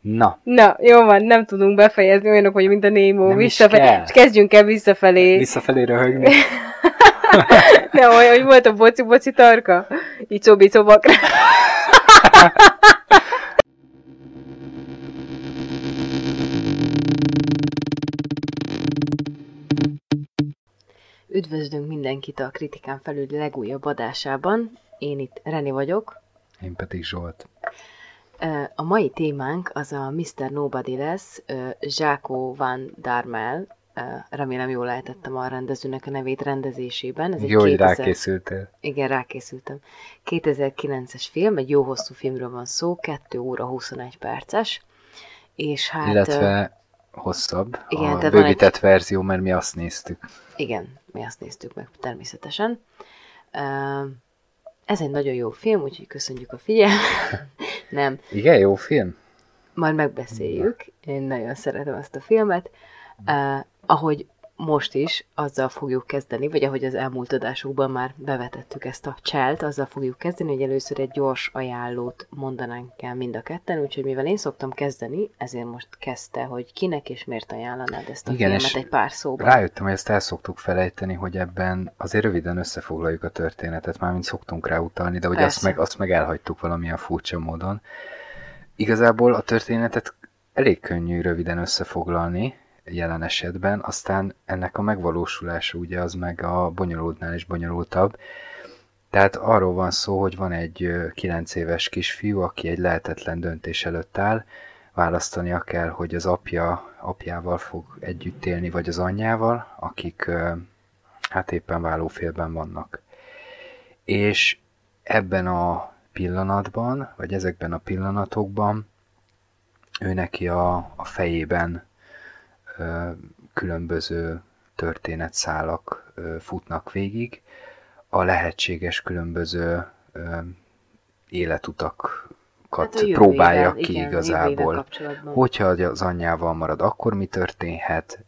Na, jó van, nem tudunk befejezni, olyanok, hogy mint a Nemo, visszafelé, és kezdjünk el visszafelé. Visszafelé röhögni. Nem, olyan, hogy volt a boci-boci tarka, így szó bakra. Üdvözlünk mindenkit a Kritikán felüli legújabb adásában. Én itt René vagyok. Én pedig Zsolt. A mai témánk az a Mr. Nobody lesz, Jaco van Dormael, remélem jól lehetettem a rendezőnek a nevét rendezésében. Ez egy jó, hogy rákészültél. Igen, rákészültem. 2009-es film, egy jó hosszú filmről van szó, 2 óra 21 perces, és hát... Illetve hosszabb, igen, a bővített verzió, mert mi azt néztük. Igen, mi azt néztük meg természetesen. Ez egy nagyon jó film, úgyhogy köszönjük a figyelmet. Nem. Igen, jó film. Majd megbeszéljük. Én nagyon szeretem ezt a filmet. Ahogy most is, azzal fogjuk kezdeni, vagy ahogy az elmúlt adásokban már bevetettük ezt a cselt, azzal fogjuk kezdeni, hogy először egy gyors ajánlót mondanánk el mind a ketten, úgyhogy mivel én szoktam kezdeni, ezért most kezdte, hogy kinek és miért ajánlanád ezt a filmet egy pár szóban. Rájöttem, hogy ezt el szoktuk felejteni, hogy ebben azért röviden összefoglaljuk a történetet, mármint szoktunk rá utalni, de hogy azt meg elhagytuk valamilyen furcsa módon. Igazából a történetet elég könnyű röviden összefoglalni, jelen esetben, aztán ennek a megvalósulása ugye az meg a bonyolultnál is bonyolultabb. Tehát arról van szó, hogy van egy 9 éves kisfiú, aki egy lehetetlen döntés előtt áll, választania kell, hogy az apjával fog együtt élni, vagy az anyjával, akik hát éppen válófélben vannak. És ebben a pillanatban, vagy ezekben a pillanatokban ő neki a fejében különböző történetszálak futnak végig, a lehetséges különböző életutakat próbálja ki igazából. Hogyha az anyjával marad, akkor mi történhet,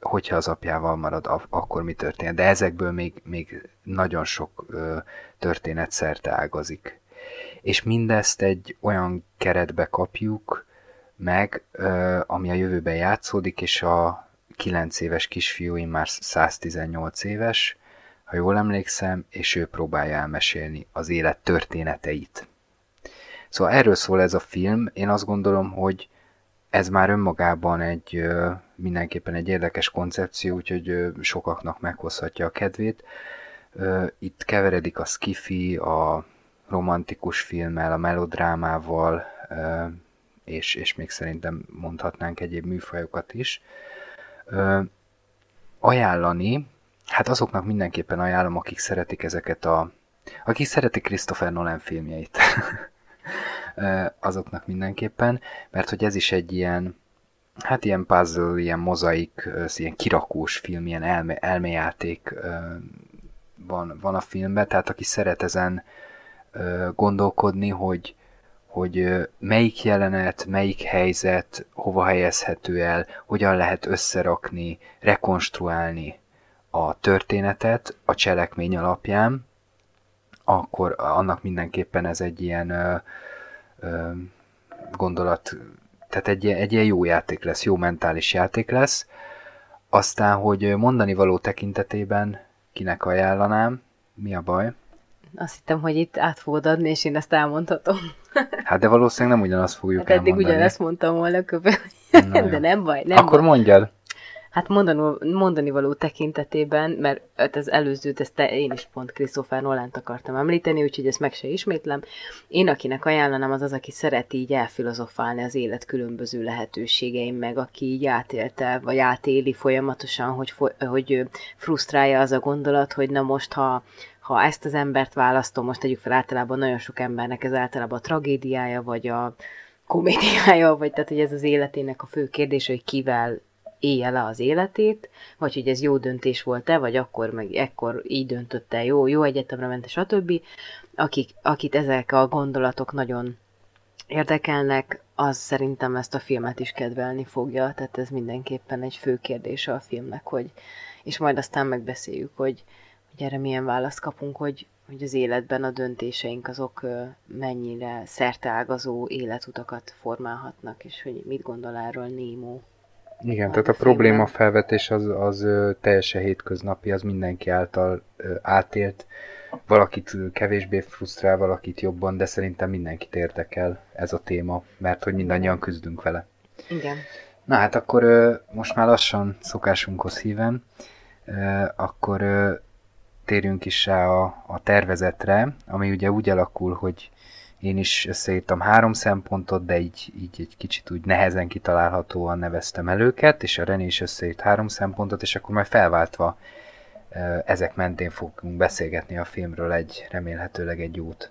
hogyha az apjával marad, akkor mi történhet. De ezekből még nagyon sok történet szerte ágazik. És mindezt egy olyan keretbe kapjuk, meg ami a jövőben játszódik, és a 9 éves kisfiú már 118 éves, ha jól emlékszem, és ő próbálja elmesélni az élet történeteit. Szóval erről szól ez a film. Én azt gondolom, hogy ez már önmagában egy mindenképpen egy érdekes koncepció, úgyhogy sokaknak meghozhatja a kedvét. Itt keveredik a sci-fi, a romantikus filmmel, a melodrámával, és még szerintem mondhatnánk egyéb műfajokat is. Ajánlani, hát azoknak mindenképpen ajánlom, akik szeretik akik szeretik Christopher Nolan filmjeit. Azoknak mindenképpen, mert hogy ez is egy ilyen, hát ilyen puzzle, ilyen mozaik, ilyen kirakós film, ilyen elmejáték van a filmben, tehát aki szeret ezen gondolkodni, hogy melyik jelenet, melyik helyzet, hova helyezhető el, hogyan lehet összerakni, rekonstruálni a történetet a cselekmény alapján, akkor annak mindenképpen ez egy ilyen gondolat, tehát egy ilyen jó játék lesz, jó mentális játék lesz. Aztán, hogy mondani való tekintetében kinek ajánlanám, mi a baj? Azt hittem, hogy itt át fogod adni, és én ezt elmondhatom. Hát de valószínűleg nem ugyanazt fogjuk elmondani. Eddig ugyanezt mondtam volna de nem baj. Nem akkor baj. Mondjad. Hát mondani való tekintetében, mert az előzőt én is pont Christopher Nolan-t akartam említeni, úgyhogy ezt meg se ismétlem. Én akinek ajánlanám az, aki szereti így elfilozofálni az élet különböző lehetőségeim, meg aki így átélte, vagy átéli folyamatosan, hogy frusztrálja az a gondolat, hogy na most, ha ezt az embert választom, most tegyük fel, általában nagyon sok embernek ez általában a tragédiája, vagy a komédiája, vagy tehát, hogy ez az életének a fő kérdés, hogy kivel élje le az életét, vagy hogy ez jó döntés volt-e, vagy akkor meg ekkor így döntötte, jó egyetemre ment, stb. Akit ezek a gondolatok nagyon érdekelnek, az szerintem ezt a filmet is kedvelni fogja, tehát ez mindenképpen egy fő kérdése a filmnek, és majd aztán megbeszéljük, hogy erre milyen választ kapunk, hogy hogy az életben a döntéseink azok mennyire szerteágazó életutakat formálhatnak, és hogy mit gondol erről Nemo. Igen, tehát a probléma felvetés az teljesen hétköznapi, az mindenki által átélt. Valakit kevésbé frusztrál, valakit jobban, de szerintem mindenkit érdekel ez a téma, mert hogy mindannyian küzdünk vele. Igen. Na hát akkor most már lassan szokásunkhoz híven, akkor térjünk is rá a tervezetre, ami ugye úgy alakul, hogy én is összeírtam 3 szempontot, de így egy kicsit úgy nehezen kitalálhatóan neveztem el őket, és a René is összeírt 3 szempontot, és akkor majd felváltva ezek mentén fogunk beszélgetni a filmről remélhetőleg egy jót.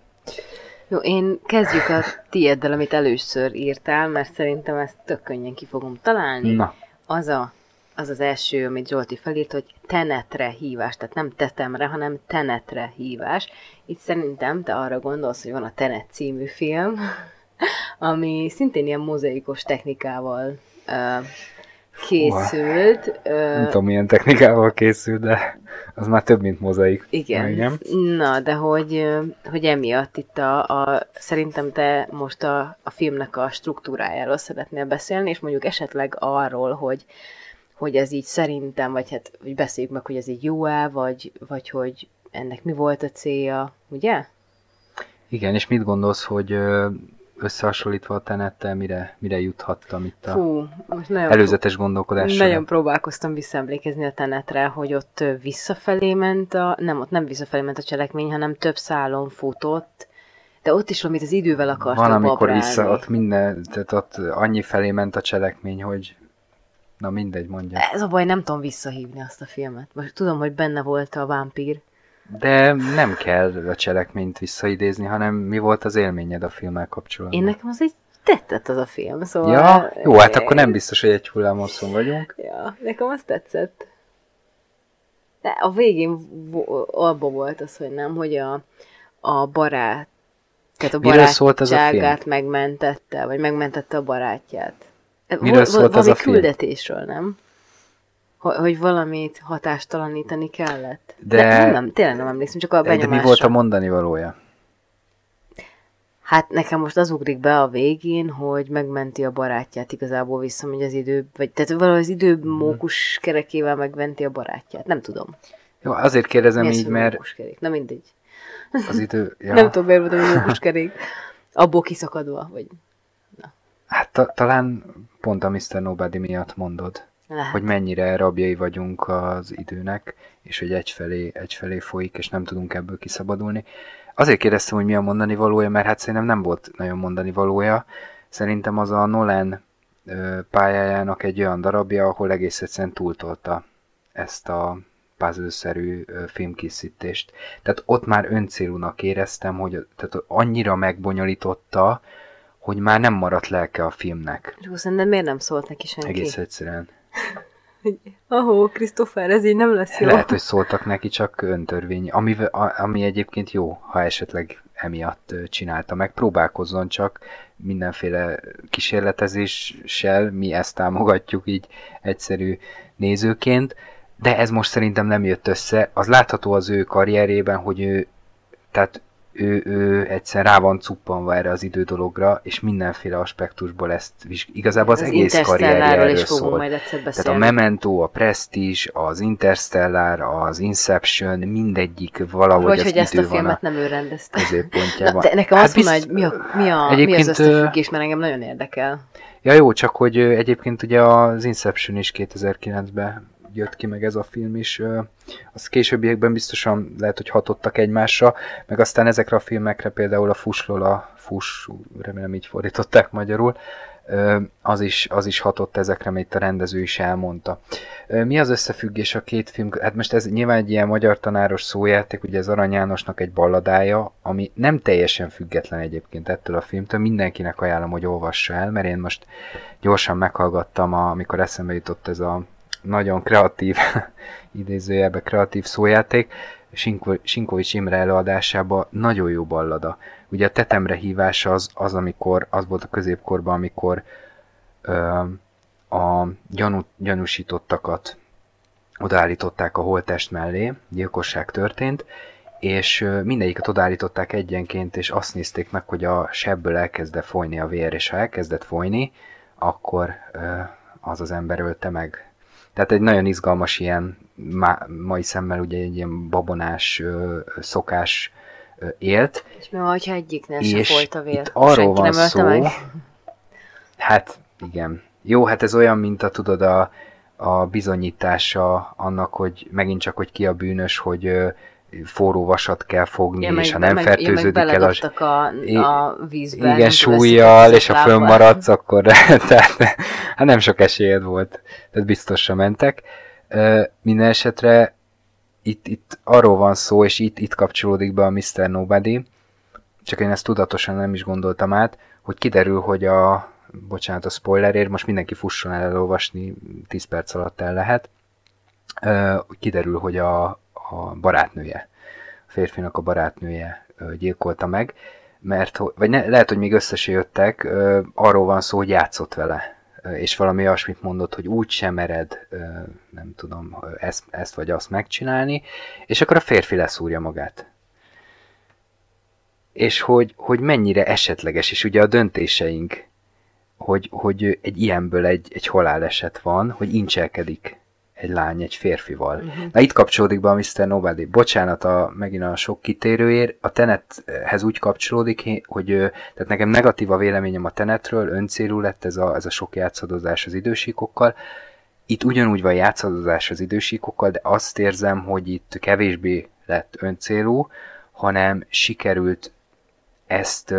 Jó, én kezdjük a tiéddel, amit először írtál, mert szerintem ezt tök könnyen ki fogom találni. Na. Az az első, amit Zsolti felírt, hogy Tenetre hívás, tehát nem Tetemre, hanem Tenetre hívás. Itt szerintem te arra gondolsz, hogy van a Tenet című film, ami szintén ilyen mozaikos technikával készült. Nem tudom, milyen technikával készült, de az már több, mint mozaik. Igen. Na, de hogy emiatt itt szerintem te most a filmnek a struktúrájáról szeretnél beszélni, és mondjuk esetleg arról, hogy ez így szerintem, vagy hát hogy beszéljük meg, hogy ez így jó-e, vagy hogy ennek mi volt a célja, ugye? Igen, és mit gondolsz, hogy összehasonlítva a Tenettel mire juthattam itt most előzetes gondolkodásra? Nagyon próbálkoztam visszaemlékezni a Tenetre, hogy ott visszafelé ment ott nem visszafelé ment a cselekmény, hanem több szálon futott, de ott is valamit az idővel akartam babrálni. Valamikor ott minden, tehát ott annyi felé ment a cselekmény, hogy na mindegy, mondja. Ez a baj, nem tudom visszahívni azt a filmet. Most tudom, hogy benne volt a vámpír. De nem kell a cselekményt visszaidézni, hanem mi volt az élményed a filmmel kapcsolatban? Én nekem az egy tetszett az a film, szóval... Ja, jó, hát akkor nem biztos, hogy egy hullámoszon vagyunk. Ja, nekem az tetszett. De a végén abba volt az, hogy nem, hogy a barát... Tehát a barátságát megmentette, vagy megmentette a barátját. Miről szólt az a film? Küldetésről, nem? Hogy valamit hatástalanítani kellett. De nem, tényleg nem emlékszem, csak a benyomásra. De mi volt a mondani valója? Hát nekem most az ugrik be a végén, hogy megmenti a barátját, igazából visszamegy az idő, vagy tehát valahogy az idő mókus kerekével megmenti a barátját. Nem tudom. Jó, azért kérdezem így, mert... Na mindegy. Az idő... Ja. Nem tudom, miért volt a mókus kerék. Abból kiszakadva, vagy... Hát talán pont a Mr. Nobody miatt mondod, lehet, hogy mennyire rabjai vagyunk az időnek, és hogy egyfelé folyik, és nem tudunk ebből kiszabadulni. Azért kérdeztem, hogy mi a mondani valója, mert hát szerintem nem volt nagyon mondani valója. Szerintem az a Nolan pályájának egy olyan darabja, ahol egész egyszerűen túltolta ezt a puzzle-szerű filmkészítést. Tehát ott már öncélúnak éreztem, hogy tehát annyira megbonyolította, hogy már nem maradt lelke a filmnek. És szerintem miért nem szólt neki senki? Egész egyszerűen. Christopher, ez így nem lesz jó. Lehet, hogy szóltak neki, csak öntörvény. Ami egyébként jó, ha esetleg emiatt csinálta meg. Próbálkozzon csak mindenféle kísérletezéssel, mi ezt támogatjuk így egyszerű nézőként, de ez most szerintem nem jött össze. Az látható az ő karrierében, hogy ő egyszer rá van cuppanva erre az idő dologra, és mindenféle aspektusból ezt igazából az egész karrierjáról szól. Tehát a Memento, a Prestige, az Interstellar, az Inception, mindegyik valahogy az idő ezt a filmet nem ő rendezte. Nekem azt mondja, hogy mi az összefüggés, mert engem nagyon érdekel. Ja jó, csak hogy egyébként ugye az Inception is 2009-ben jött ki, meg ez a film is, az későbbiekben biztosan lehet, hogy hatottak egymásra, meg aztán ezekre a filmekre, például a remélem így fordították magyarul, az is hatott ezekre, amit a rendező is elmondta. Mi az összefüggés a két film? Hát most ez nyilván egy ilyen magyar tanáros szójáték, ugye ez Arany Jánosnak egy balladája, ami nem teljesen független egyébként ettől a filmtől, mindenkinek ajánlom, hogy olvassa el, mert én most gyorsan meghallgattam, amikor eszembe jutott ez a nagyon kreatív, idézőjelbe kreatív szójáték, Sinkovits Imre előadásában nagyon jó ballada. Ugye a Tetemre hívás az volt a középkorban, amikor a gyanúsítottakat odaállították a holttest mellé, gyilkosság történt, és mindegyiket odaállították egyenként, és azt nézték meg, hogy a sebből elkezd folyni a vér, és ha elkezdett folyni, akkor az az ember ölte meg. Tehát egy nagyon izgalmas ilyen, mai szemmel ugye egy ilyen babonás szokás élt. És mi van, ha egyiknél se folyt a vér? Senki nem ölte meg? Hát igen. Jó, hát ez olyan, mint a tudod, a bizonyítása annak, hogy megint csak, hogy ki a bűnös, hogy forró vasat kell fogni, és ha nem fertőződik el a vízben. Igen, súllyal, és ha fönnmaradsz, akkor tehát, hát nem sok esélyed volt. Tehát biztosra mentek. Minden esetre itt arról van szó, és itt kapcsolódik be a Mr. Nobody, csak én ezt tudatosan nem is gondoltam át, hogy kiderül, hogy bocsánat a spoilerért, most mindenki fusson elolvasni, 10 perc alatt el lehet. Kiderül, hogy a barátnője, a férfinak a barátnője gyilkolta meg, mert, vagy lehet, hogy még össze se jöttek, arról van szó, hogy játszott vele, és valami olyasmit mondott, hogy úgy sem mered, nem tudom, ezt vagy azt megcsinálni, és akkor a férfi leszúrja magát. És hogy mennyire esetleges, és ugye a döntéseink, hogy egy ilyenből egy haláleset van, hogy incselkedik egy lány egy férfival. Uh-huh. Na, itt kapcsolódik be a Mr. Nobody. Bocsánat megint a sok kitérőért. A Tenethez úgy kapcsolódik, hogy tehát nekem negatív a véleményem a Tenetről, öncélú lett ez a sok játszadozás az idősíkokkal. Itt ugyanúgy van játszadozás az idősíkokkal, de azt érzem, hogy itt kevésbé lett öncélú, hanem sikerült ezt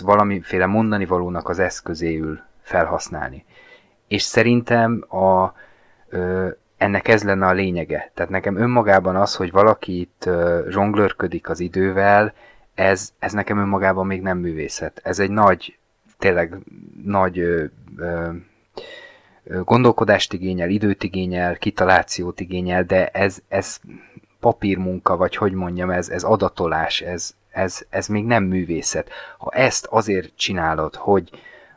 valamiféle mondani valónak az eszközéül felhasználni. És szerintem ennek ez lenne a lényege. Tehát nekem önmagában az, hogy valaki itt zsonglőrködik az idővel, ez nekem önmagában még nem művészet. Ez egy nagy, tényleg nagy gondolkodást igényel, időt igényel, kitalációt igényel, de ez papírmunka, vagy hogy mondjam, ez adatolás, ez még nem művészet. Ha ezt azért csinálod, hogy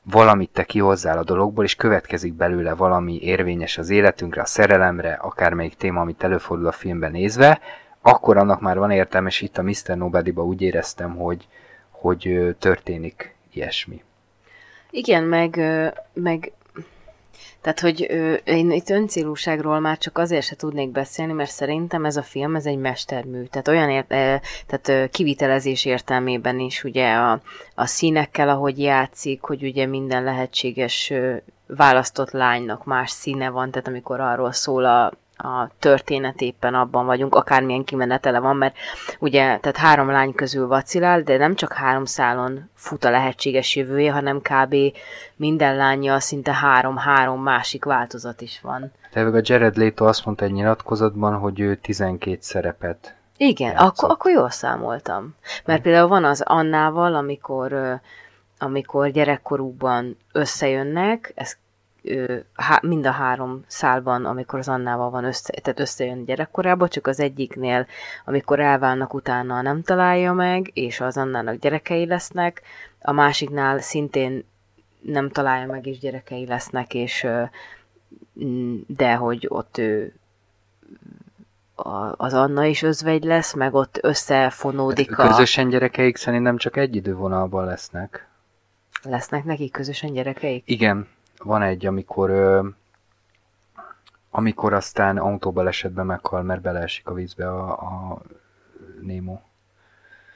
valamit te kihozzál a dologból, és következik belőle valami érvényes az életünkre, a szerelemre, akármelyik téma, amit előfordul a filmben nézve, akkor annak már van értelme, és itt a Mr. Nobody-ba úgy éreztem, hogy történik ilyesmi. Igen, meg tehát, hogy én itt öncélúságról már csak azért se tudnék beszélni, mert szerintem ez a film, ez egy mestermű. Tehát olyan kivitelezés értelmében is, ugye a színekkel, ahogy játszik, hogy ugye minden lehetséges választott lánynak más színe van, tehát amikor arról szól a történet, éppen abban vagyunk, akármilyen kimenetele van, mert ugye, tehát 3 lány közül vacilál, de nem csak 3 szálon fut a lehetséges jövője, hanem kb. Minden lánnyal szinte 3 másik változat is van. Tehát a Jared Leto azt mondta egy nyilatkozatban, hogy ő 12 szerepet. Igen, akkor jól számoltam. Mert például van az Annával, amikor gyerekkorúban összejönnek, ez mind a 3 szálban, amikor az Annával van tehát összejön gyerekkorában, csak az egyiknél, amikor elválnak, utána nem találja meg, és az Annának gyerekei lesznek, a másiknál szintén nem találja meg, és gyerekei lesznek, és de hogy ott az Anna is özvegy lesz, meg ott összefonódik a... Közösen gyerekeik szerintem csak egy idővonalban lesznek. Lesznek nekik közösen gyerekeik? Igen. Van egy, amikor aztán autóbalesetben meghal, mert beleesik a vízbe a Nemo.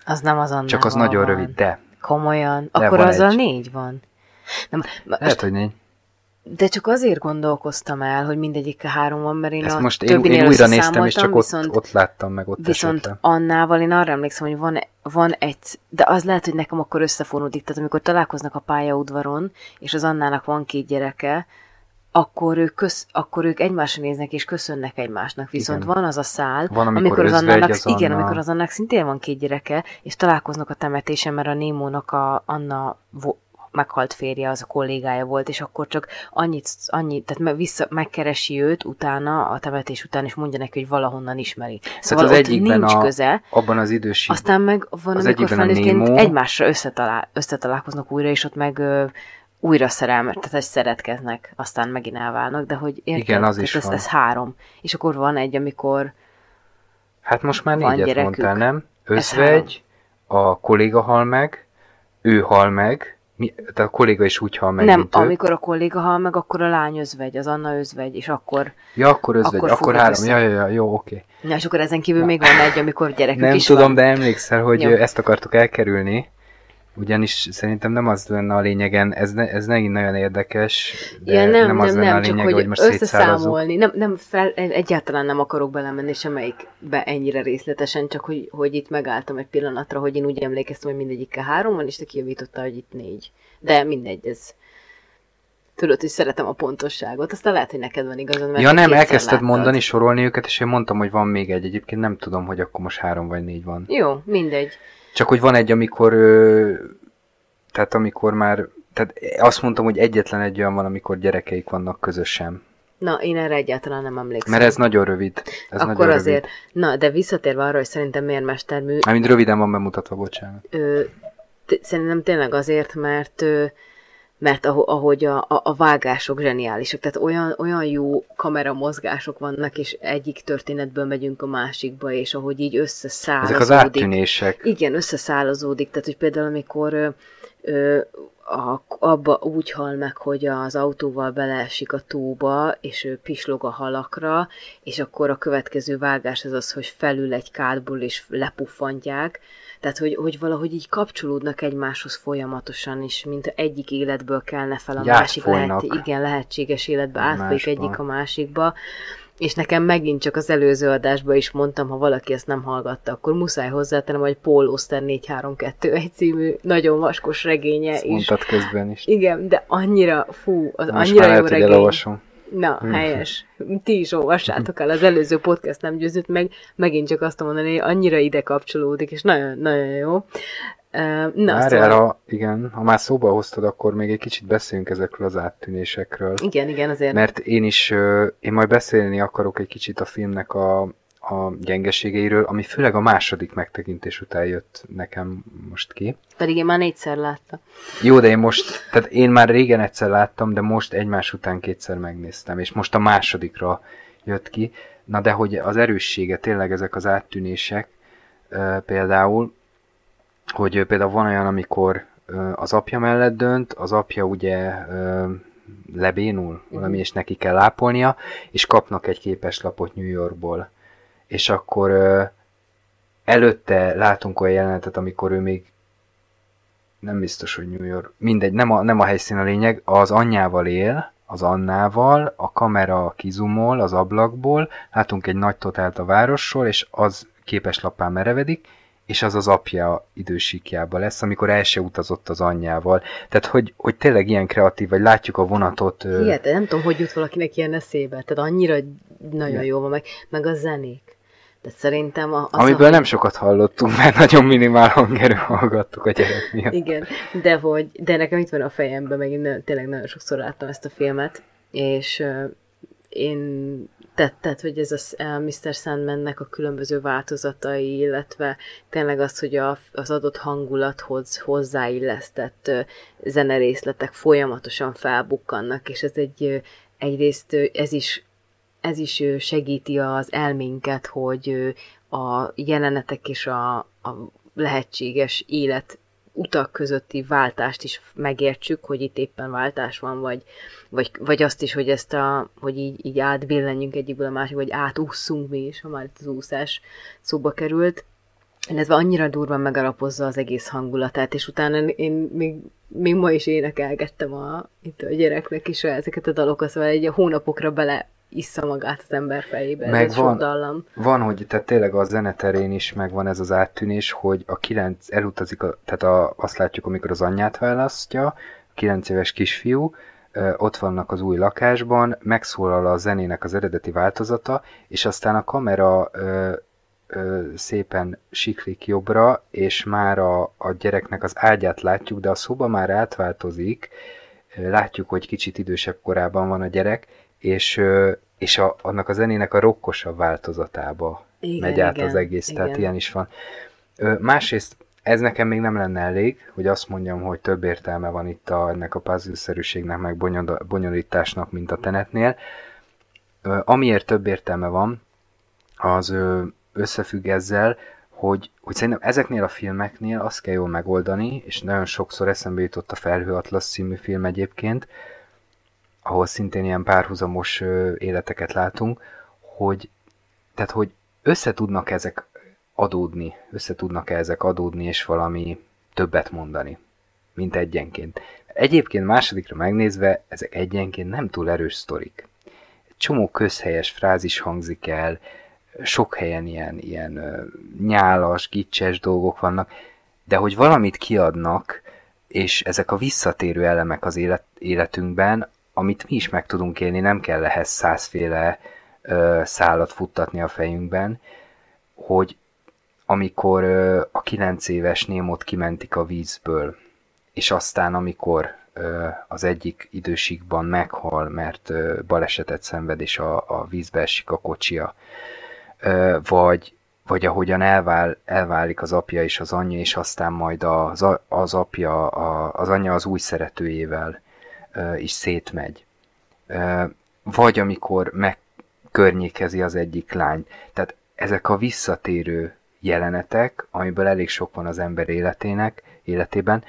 Az nem az Annával. Csak az nagyon rövid, de. Komolyan. Akkor azzal 4 van. Nem, lehet, hogy 4. De csak azért gondolkoztam el, hogy mindegyik 3 van, mert én ezt most én újra néztem, és csak ott láttam meg ott viszont esetre. Annával én arra emlékszem, hogy van egy, de az lehet, hogy nekem akkor összefonódik. Tehát amikor találkoznak a pályaudvaron, és az Annának van 2 gyereke, akkor ők egymásra néznek, és köszönnek egymásnak. Viszont igen. Van az a szál, van, amikor az Annának szintén van 2 gyereke, és találkoznak a temetésen, mert a Némónak a Anna meghalt férje, az a kollégája volt, és akkor csak annyit tehát megkeresi őt utána, a temetés után, és mondja neki, hogy valahonnan ismeri. Szóval az egyikben nincs köze. Abban az időségben. Aztán meg van, az amikor felnőttként egymásra összetalálkoznak újra, és ott meg újra szeretkeznek, aztán megint elválnak, de hogy érted, igen, az is van. Ez 3. És akkor van egy, amikor Hát most már négyet mondtál, nem? Özvegy, a kolléga hal meg, ő hal meg, tehát a kolléga is úgy hal meg, nem, amikor a kolléga hal meg, akkor a lány özvegy, az Anna özvegy, és akkor... Ja, akkor özvegy, akkor három, ja, jó, oké. Okay. Na, és akkor ezen kívül még van egy, amikor gyerekük nem is tudom, van. De emlékszel, hogy jó. Ezt akartuk elkerülni, ugyanis szerintem nem az lenne a lényegen, ez megint nagyon érdekes, de ja, nem az lenne a lényeg, hogy most szétszámolni. Egyáltalán nem akarok belemenni semmelyikbe ennyire részletesen, csak hogy itt megálltam egy pillanatra, hogy én úgy emlékeztem, hogy mindegyikkel 3 van, és te kijavítottál, hogy itt 4. De mindegy, ez... Tudod, hogy szeretem a pontosságot, aztán lehet, hogy neked van igazad, mert... Ja nem, elkezdted láttad. Mondani, sorolni őket, és én mondtam, hogy van még egy, egyébként nem tudom, hogy akkor most 3 vagy 4 van. Jó, mindegy. Csak hogy van egy, amikor, tehát amikor már, tehát azt mondtam, hogy egyetlen egy olyan van, amikor gyerekeik vannak közösen. Na, én erre egyáltalán nem emlékszem. Mert ez nagyon rövid. Ez akkor nagyon azért, rövid. Na, de visszatérve arra, hogy szerintem miért mestermű... Amint röviden van bemutatva, bocsánat. Szerintem tényleg azért, mert ahogy a vágások zseniálisak, tehát olyan jó kameramozgások vannak, és egyik történetből megyünk a másikba, és ahogy így összeszálazódik. Ezek az áttűnések. Igen, összeszálazódik, tehát hogy például amikor abba úgy hal meg, hogy az autóval beleesik a tóba, és pislog a halakra, és akkor a következő vágás az, hogy felül egy kádból, és lepuffantják. Tehát, hogy valahogy így kapcsolódnak egymáshoz folyamatosan, és mint egyik életből kellene fel a másik, igen, lehetséges életbe átfolyik egyik a másikba. És nekem megint csak az előző adásban is mondtam, ha valaki ezt nem hallgatta, akkor muszáj hozzátenem, hogy Paul Auster 4-3-2-1 című nagyon vaskos regénye is. Mondtad közben is. Igen, de annyira, az most annyira lehet, jó regény. Elolvasom. Na, helyes. Ti is olvassátok el, az előző podcast nem győzött meg, megint csak azt mondani, hogy annyira ide kapcsolódik, és nagyon-nagyon jó. Igen, ha már szóba hoztad, akkor még egy kicsit beszéljünk ezekről az áttűnésekről. Igen, azért. Mert én majd beszélni akarok egy kicsit a filmnek a gyengeségeiről, ami főleg a második megtekintés után jött nekem most ki. Pedig én már 4-szer láttam. Jó, de én már régen egyszer láttam, de most egymás után 2-szer megnéztem, és most a másodikra jött ki. Na de hogy az erőssége tényleg ezek az áttűnések, például van olyan, amikor az apja mellett dönt, az apja ugye lebénul valami, és neki kell ápolnia, és kapnak egy képeslapot New Yorkból. És akkor előtte látunk olyan jelenetet, amikor ő még nem biztos, hogy New York, mindegy, nem a helyszín a lényeg, az anyjával él, az Annával, a kamera kizumol az ablakból, látunk egy nagy totált a városról, és az képeslapán merevedik, és az az apja idősíkjában lesz, amikor el se utazott az anyjával. Tehát, hogy tényleg ilyen kreatív, vagy látjuk a vonatot... Hihet, nem tudom, hogy jut valakinek ilyen eszébe. Tehát annyira nagyon jó van, meg a zenék. De szerintem amiből nem sokat hallottunk, mert nagyon minimál hangerő hallgattuk a gyerek miatt. Igen, de nekem itt van a fejemben, meg én tényleg nagyon sokszor láttam ezt a filmet, és tehát, hogy ez a Mr. Sandmannek a különböző változatai, illetve tényleg az, hogy az adott hangulathoz hozzáillesztett zenerészletek folyamatosan felbukkannak, és ez egyrészt ez is segíti az elménket, hogy a jelenetek és a lehetséges élet utak közötti váltást is megértsük, hogy itt éppen váltás van, vagy azt is, hogy hogy így átbillenjünk egyikből a másik, vagy átusszunk mi is, ha már itt az úszás szóba került. Illetve annyira durvan megalapozza az egész hangulatát, és utána én még ma is énekelgettem itt a gyereknek is ezeket a dalokat, szóval egy hónapokra bele issza magát az ember fejébe. Meg van, hogy tehát tényleg a zeneterén is megvan ez az áttűnés, hogy a 9 elutazik, azt látjuk, amikor az anyját választja, a 9 éves kisfiú, ott vannak az új lakásban, megszólal a zenének az eredeti változata, és aztán a kamera szépen siklik jobbra, és már a gyereknek az ágyát látjuk, de a szoba már átváltozik, látjuk, hogy kicsit idősebb korában van a gyerek, és annak a zenének a rockosabb változatába megy át az egész, tehát ilyen is van. Másrészt ez nekem még nem lenne elég, hogy azt mondjam, hogy több értelme van itt ennek a puzzle-szerűségnek, meg bonyolításnak, mint a Tenetnél. Amiért több értelme van, az összefügg ezzel, hogy szerintem ezeknél a filmeknél azt kell jól megoldani, és nagyon sokszor eszembe jutott a Felhő Atlasz című film egyébként, ahol szintén ilyen párhuzamos életeket látunk, hogy összetudnak ezek adódni, és valami többet mondani, mint egyenként. Egyébként másodikra megnézve, ezek egyenként nem túl erős sztorik. Egy csomó közhelyes frázis hangzik el, sok helyen ilyen nyálas, gicses dolgok vannak, de hogy valamit kiadnak, és ezek a visszatérő elemek az életünkben, amit mi is meg tudunk élni, nem kell ehhez százféle szálat futtatni a fejünkben, hogy amikor a 9 éves Némót kimentik a vízből, és aztán amikor az egyik idősíkban meghal, mert balesetet szenved, és a vízbe esik a kocsia, vagy ahogyan elválik az apja és az anyja, és aztán majd az apja, az anyja az új szeretőjével is szétmegy. Vagy amikor megkörnyékezi az egyik lány. Tehát ezek a visszatérő jelenetek, amiből elég sok van az ember életében,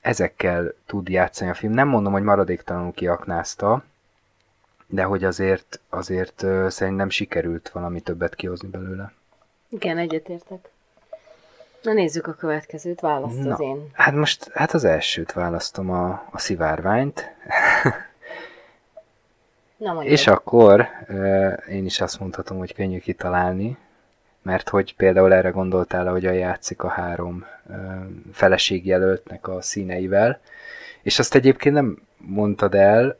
ezekkel tud játszani a film. Nem mondom, hogy maradéktalanul kiaknázta, de hogy azért szerintem sikerült valami többet kihozni belőle. Igen, egyetértek. Na nézzük a következőt, választod én. Hát most az elsőt választom, a szivárványt. Na, és akkor én is azt mondhatom, hogy könnyű kitalálni, mert hogy például erre gondoltál, ahogyan játszik a 3 feleségjelöltnek a színeivel, és azt egyébként nem mondtad el,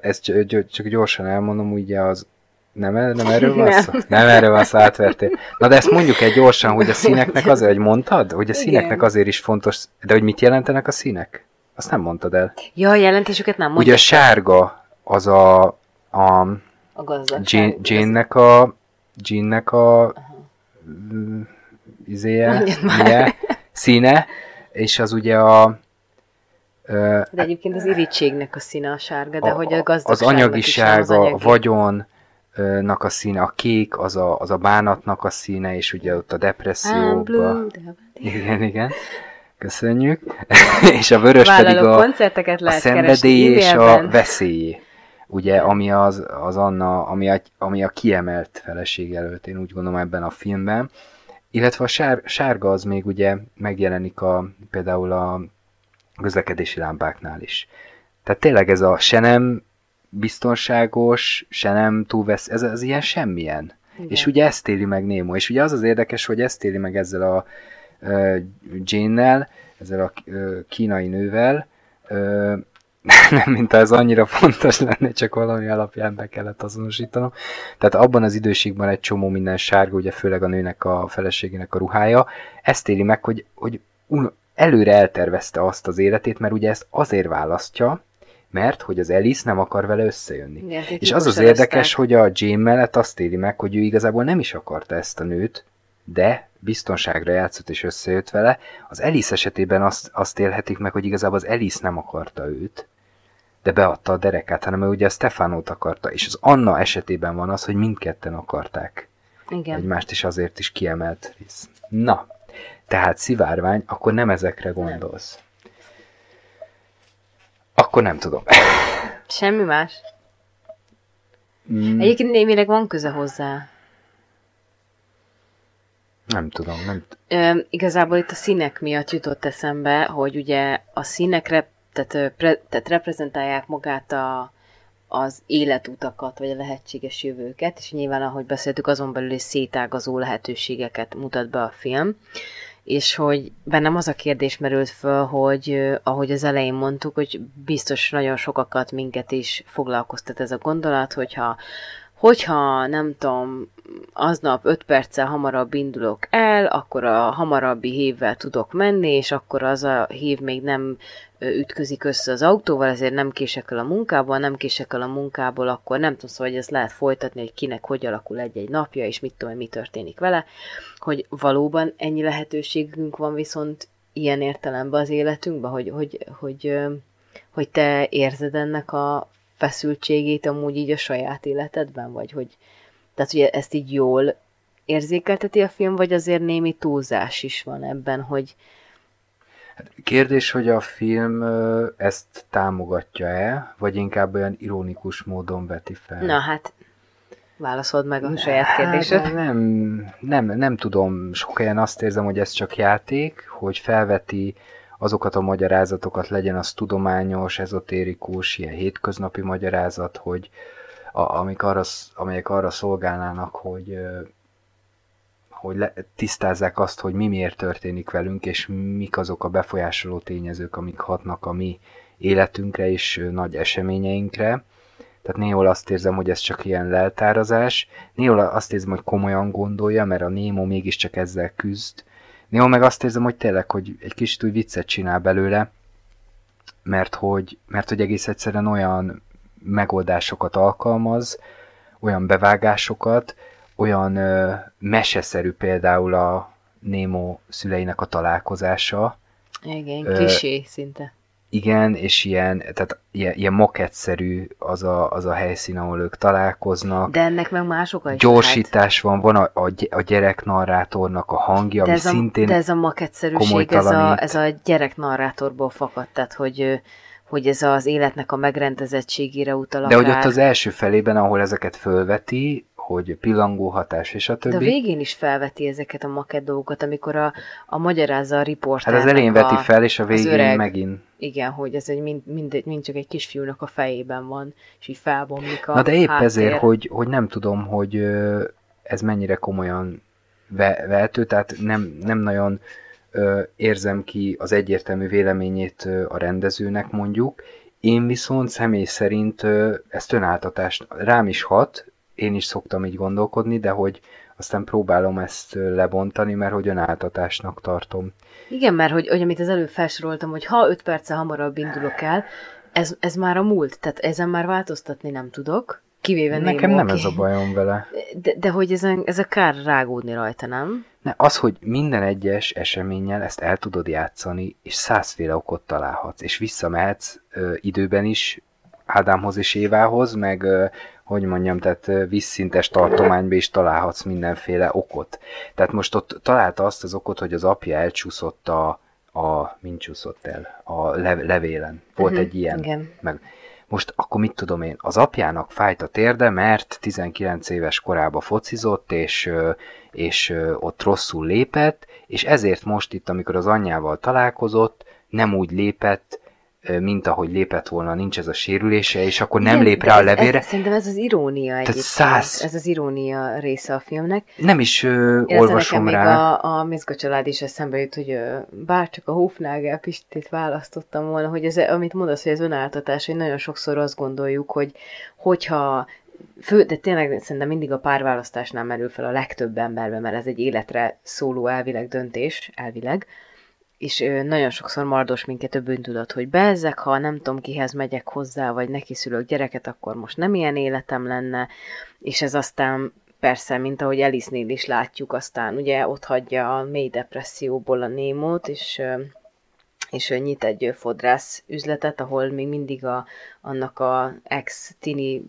ezt csak gyorsan elmondom, ugye az nem erről van szó? Nem erről van szó, átvertél. Na de ezt mondjuk egy gyorsan, hogy a színeknek azért, hogy mondtad? Hogy a színeknek azért is fontos, de hogy mit jelentenek a színek? Azt nem mondtad el. Ja, a jelentésüket nem mondtad. Ugye a sárga az a Jane-nek a színe, és az ugye a... De egyébként az irítségnek a színe a sárga, de hogy a gazdagságnak az anyagisága, a vagyonnak a színe, a kék, az a bánatnak a színe, és ugye ott a depresszióba. Igen. Köszönjük. És a vörös pedig a szenvedély és a veszély. Ugye, ami az Anna, ami a kiemelt feleség előtt, én úgy gondolom ebben a filmben. Illetve a sárga az még ugye megjelenik például a közlekedési lámpáknál is. Tehát tényleg ez a se nem biztonságos, se nem túlvesz, ez az ilyen semmilyen. Igen. És ugye ezt éli meg Nemo. És ugye az érdekes, hogy ezt éli meg ezzel a Jane-nel, ezzel a kínai nővel, nem mintha ez annyira fontos lenne, csak valami alapján be kellett azonosítanom. Tehát abban az időségben egy csomó minden sárga, ugye főleg a nőnek, a feleségének a ruhája, ezt éli meg, hogy előre eltervezte azt az életét, mert ugye ezt azért választja, mert hogy az Elise nem akar vele összejönni. Igen, és az érdekes, hogy a Jane mellett azt éli meg, hogy ő igazából nem is akarta ezt a nőt, de biztonságra játszott és összejött vele. Az Elise esetében azt élhetik meg, hogy igazából az Elise nem akarta őt, de beadta a derekát, hanem ő ugye a Stefanót akarta, és az Anna esetében van az, hogy mindketten akarták. Igen. Egymást is azért is kiemelt rész. Na, tehát szivárvány, akkor nem ezekre gondolsz. Nem. Akkor nem tudom. Semmi más. Egyébként némileg van köze hozzá. Nem tudom. Igazából itt a színek miatt jutott eszembe, hogy ugye a színekre tehát reprezentálják magát az életutakat, vagy a lehetséges jövőket, és nyilván, ahogy beszéltük, azon belül is szétágazó lehetőségeket mutat be a film, és hogy bennem az a kérdés merült föl, hogy ahogy az elején mondtuk, hogy biztos nagyon sokakat, minket is foglalkoztat ez a gondolat, hogyha nem tudom, aznap 5 perccel hamarabb indulok el, akkor a hamarabbi hívvel tudok menni, és akkor az a hív még nem ütközik össze az autóval, ezért nem kések el a munkából, akkor nem tudom, szóval, hogy ezt lehet folytatni, hogy kinek hogy alakul egy-egy napja, és mit tudom, mi történik vele, hogy valóban ennyi lehetőségünk van viszont ilyen értelemben az életünkben, hogy te érzed ennek a feszültségét amúgy így a saját életedben, vagy hogy, tehát ugye ezt így jól érzékelteti a film, vagy azért némi túlzás is van ebben, hogy... Kérdés, hogy a film ezt támogatja-e, vagy inkább olyan ironikus módon veti fel? Na hát, válaszold meg a saját kérdésed. Hát, nem tudom, sok helyen azt érzem, hogy ez csak játék, hogy felveti azokat a magyarázatokat, legyen az tudományos, ezotérikus, ilyen hétköznapi magyarázat, hogy amelyek arra szolgálnának, hogy tisztázzák azt, hogy mi miért történik velünk, és mik azok a befolyásoló tényezők, amik hatnak a mi életünkre és nagy eseményeinkre. Tehát néhol azt érzem, hogy ez csak ilyen leltározás, néhol azt érzem, hogy komolyan gondolja, mert a Nemo mégiscsak ezzel küzd, néhol meg azt érzem, hogy tényleg, hogy egy kicsit úgy viccet csinál belőle, mert hogy egész egyszerűen olyan megoldásokat alkalmaz, olyan bevágásokat, olyan meseszerű például a Nemo szüleinek a találkozása. Igen, klisé szinte. Igen, és ilyen moketszerű az a helyszín, ahol ők találkoznak. De ennek meg más oka is. Gyorsítás van a gyereknarrátornak a hangja, ami szintén de ez a maketszerűség, ez a gyereknarrátorból fakadt, tehát hogy ez az életnek a megrendezettségére utal. De hogy ott az első felében, ahol ezeket fölveti, hogy pillangóhatás és a többi. De a végén is felveti ezeket a makett dolgokat, amikor a magyarázza a riportálnak. Hát az elején veti fel, és a végén öreg, megint. Igen, hogy ez egy mind csak egy kisfiúnak a fejében van, és így felbomlik a. Na de épp háttér. Ezért, hogy nem tudom, hogy ez mennyire komolyan vehető, tehát nem nagyon érzem ki az egyértelmű véleményét a rendezőnek mondjuk. Én viszont személy szerint ezt önáltatást rám is hat, én is szoktam így gondolkodni, de hogy aztán próbálom ezt lebontani, mert hogy önáltatásnak tartom. Igen, mert hogy amit az előbb felsoroltam, hogy ha 5 perccel hamarabb indulok el, ez már a múlt, tehát ezen már változtatni nem tudok, kivéve nekem nem ez a bajom vele. De hogy ez a kár rágódni rajta, nem? Ne, az, hogy minden egyes eseménnyel ezt el tudod játszani, és 100-féle okot találhatsz, és visszamehetsz időben is Ádámhoz és Évához, meg tehát vízszintes tartományba is találhatsz mindenféle okot. Tehát most ott találta azt az okot, hogy az apja elcsúszott mint csúszott el? A levélen. Volt egy ilyen. Igen. Meg, most akkor mit tudom én? Az apjának fájt a térde, mert 19 éves korában focizott, és ott rosszul lépett, és ezért most itt, amikor az anyjával találkozott, nem úgy lépett, mint ahogy lépett volna, nincs ez a sérülése, és akkor nem lép rá a levére. Szerintem ez az irónia egyébként. Ez az irónia része a filmnek. Nem is olvasom rá. Még a Mizga család is eszembe jut, hogy bárcsak a Hufnagel Pistét választottam volna, hogy ez, amit mondasz, hogy ez önáltatás, hogy nagyon sokszor azt gondoljuk, hogyha de tényleg szerintem mindig a párválasztásnál merül fel a legtöbb emberben, mert ez egy életre szóló elvileg döntés, és nagyon sokszor mardos minket a bűntudat, hogy bezzeg, ha nem tudom kihez megyek hozzá, vagy neki szülök gyereket, akkor most nem ilyen életem lenne, és ez aztán persze, mint ahogy Elise-nél is látjuk, aztán ugye ott hagyja a mély depresszióból a Némót, és nyit egy fodrász üzletet, ahol még mindig annak a ex-tini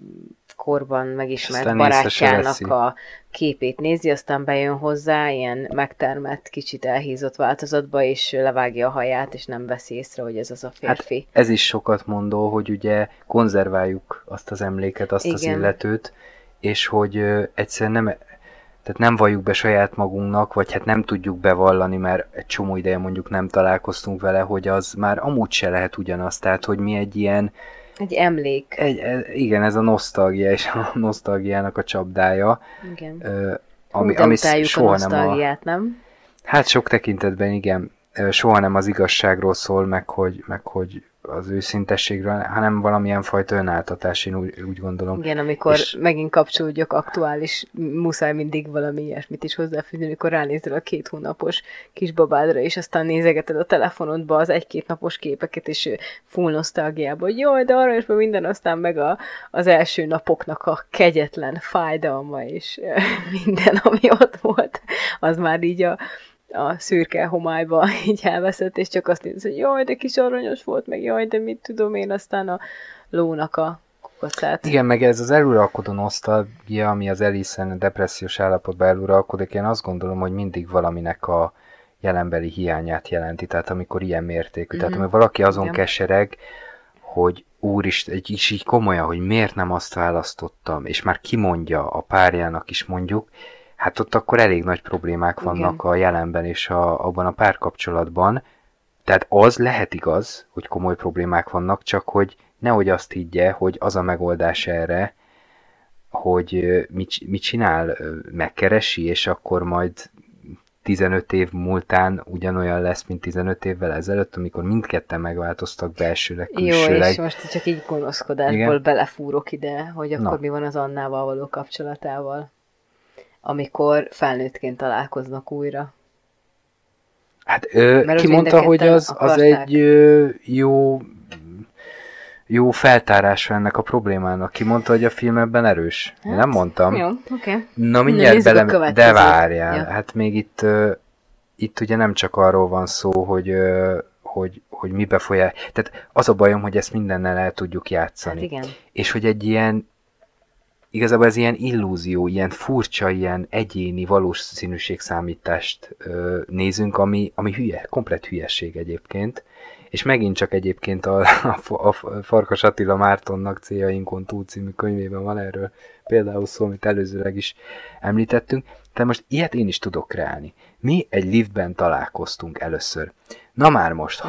korban megismert barátjának a képét nézi, aztán bejön hozzá, ilyen megtermett, kicsit elhízott változatba, és levágja a haját, és nem veszi észre, hogy ez az a férfi. Hát ez is sokat mondó, hogy ugye konzerváljuk azt az emléket, azt igen. Az illetőt, és hogy egyszerűen nem valljuk be saját magunknak, vagy hát nem tudjuk bevallani, mert egy csomó ideje mondjuk nem találkoztunk vele, hogy az már amúgy se lehet ugyanaz, tehát hogy mi egy ilyen egy emlék. Igen, ez a nosztalgia, és a nosztalgiának a csapdája. Igen. Ami utáljuk soha a nosztalgiát, nem? Hát sok tekintetben igen. Soha nem az igazságról szól, meg hogy az őszintességről, hanem valamilyen fajta önáltatás, én úgy gondolom. Igen, amikor megint kapcsolódjak aktuális, muszáj mindig valami ilyesmit is hozzáfűzni, amikor ránézel a 2 hónapos kisbabádra, és aztán nézegeted a telefonodba az 1-2 napos képeket, és full nosztalgiába, hogy jaj, de arra is minden, aztán meg az első napoknak a kegyetlen fájdalma, és minden, ami ott volt, az már így a szürke homályba így elveszett, és csak azt néz, hogy jaj, de kis aranyos volt, meg jaj, de mit tudom én, aztán a lónak a kocát. Igen, meg ez az eluralkodó nosztalgia, ami az Elisen depressziós állapotban eluralkodik, én azt gondolom, hogy mindig valaminek a jelenbeli hiányát jelenti, tehát amikor ilyen mértékű, tehát amikor valaki azon kesereg, hogy úristen, és így komolyan, hogy miért nem azt választottam, és már kimondja a párjának is mondjuk, hát ott akkor elég nagy problémák vannak a jelenben és abban a párkapcsolatban. Tehát az lehet igaz, hogy komoly problémák vannak, csak hogy nehogy azt higgye, hogy az a megoldás erre, hogy mit csinál, megkeresi, és akkor majd 15 év múltán ugyanolyan lesz, mint 15 évvel ezelőtt, amikor mindketten megváltoztak belsőleg, külsőleg. Jó, és most csak így gonoszkodásból belefúrok ide, hogy akkor mi van az Annával való kapcsolatával, amikor felnőttként találkoznak újra. Hát ki mondta, hogy az egy jó feltárása ennek a problémának. Ki mondta, hogy a film ebben erős? Hát, én nem mondtam. Jó, oké. Na mindjárt de várjál. Ja. Hát még itt ugye nem csak arról van szó, hogy mi befolyás. Tehát az a bajom, hogy ezt mindennel el tudjuk játszani. Hát igen. És hogy egy ilyen, igazából ez ilyen illúzió, ilyen furcsa, ilyen egyéni valószínűségszámítást nézünk, ami hülye, komplett hülyeség egyébként. És megint csak egyébként a Farkas Attila Mártonnak Céljainkon túl című könyvében van erről például szó, amit előzőleg is említettünk. Tehát most ilyet én is tudok kreálni. Mi egy liftben találkoztunk először. Na már most,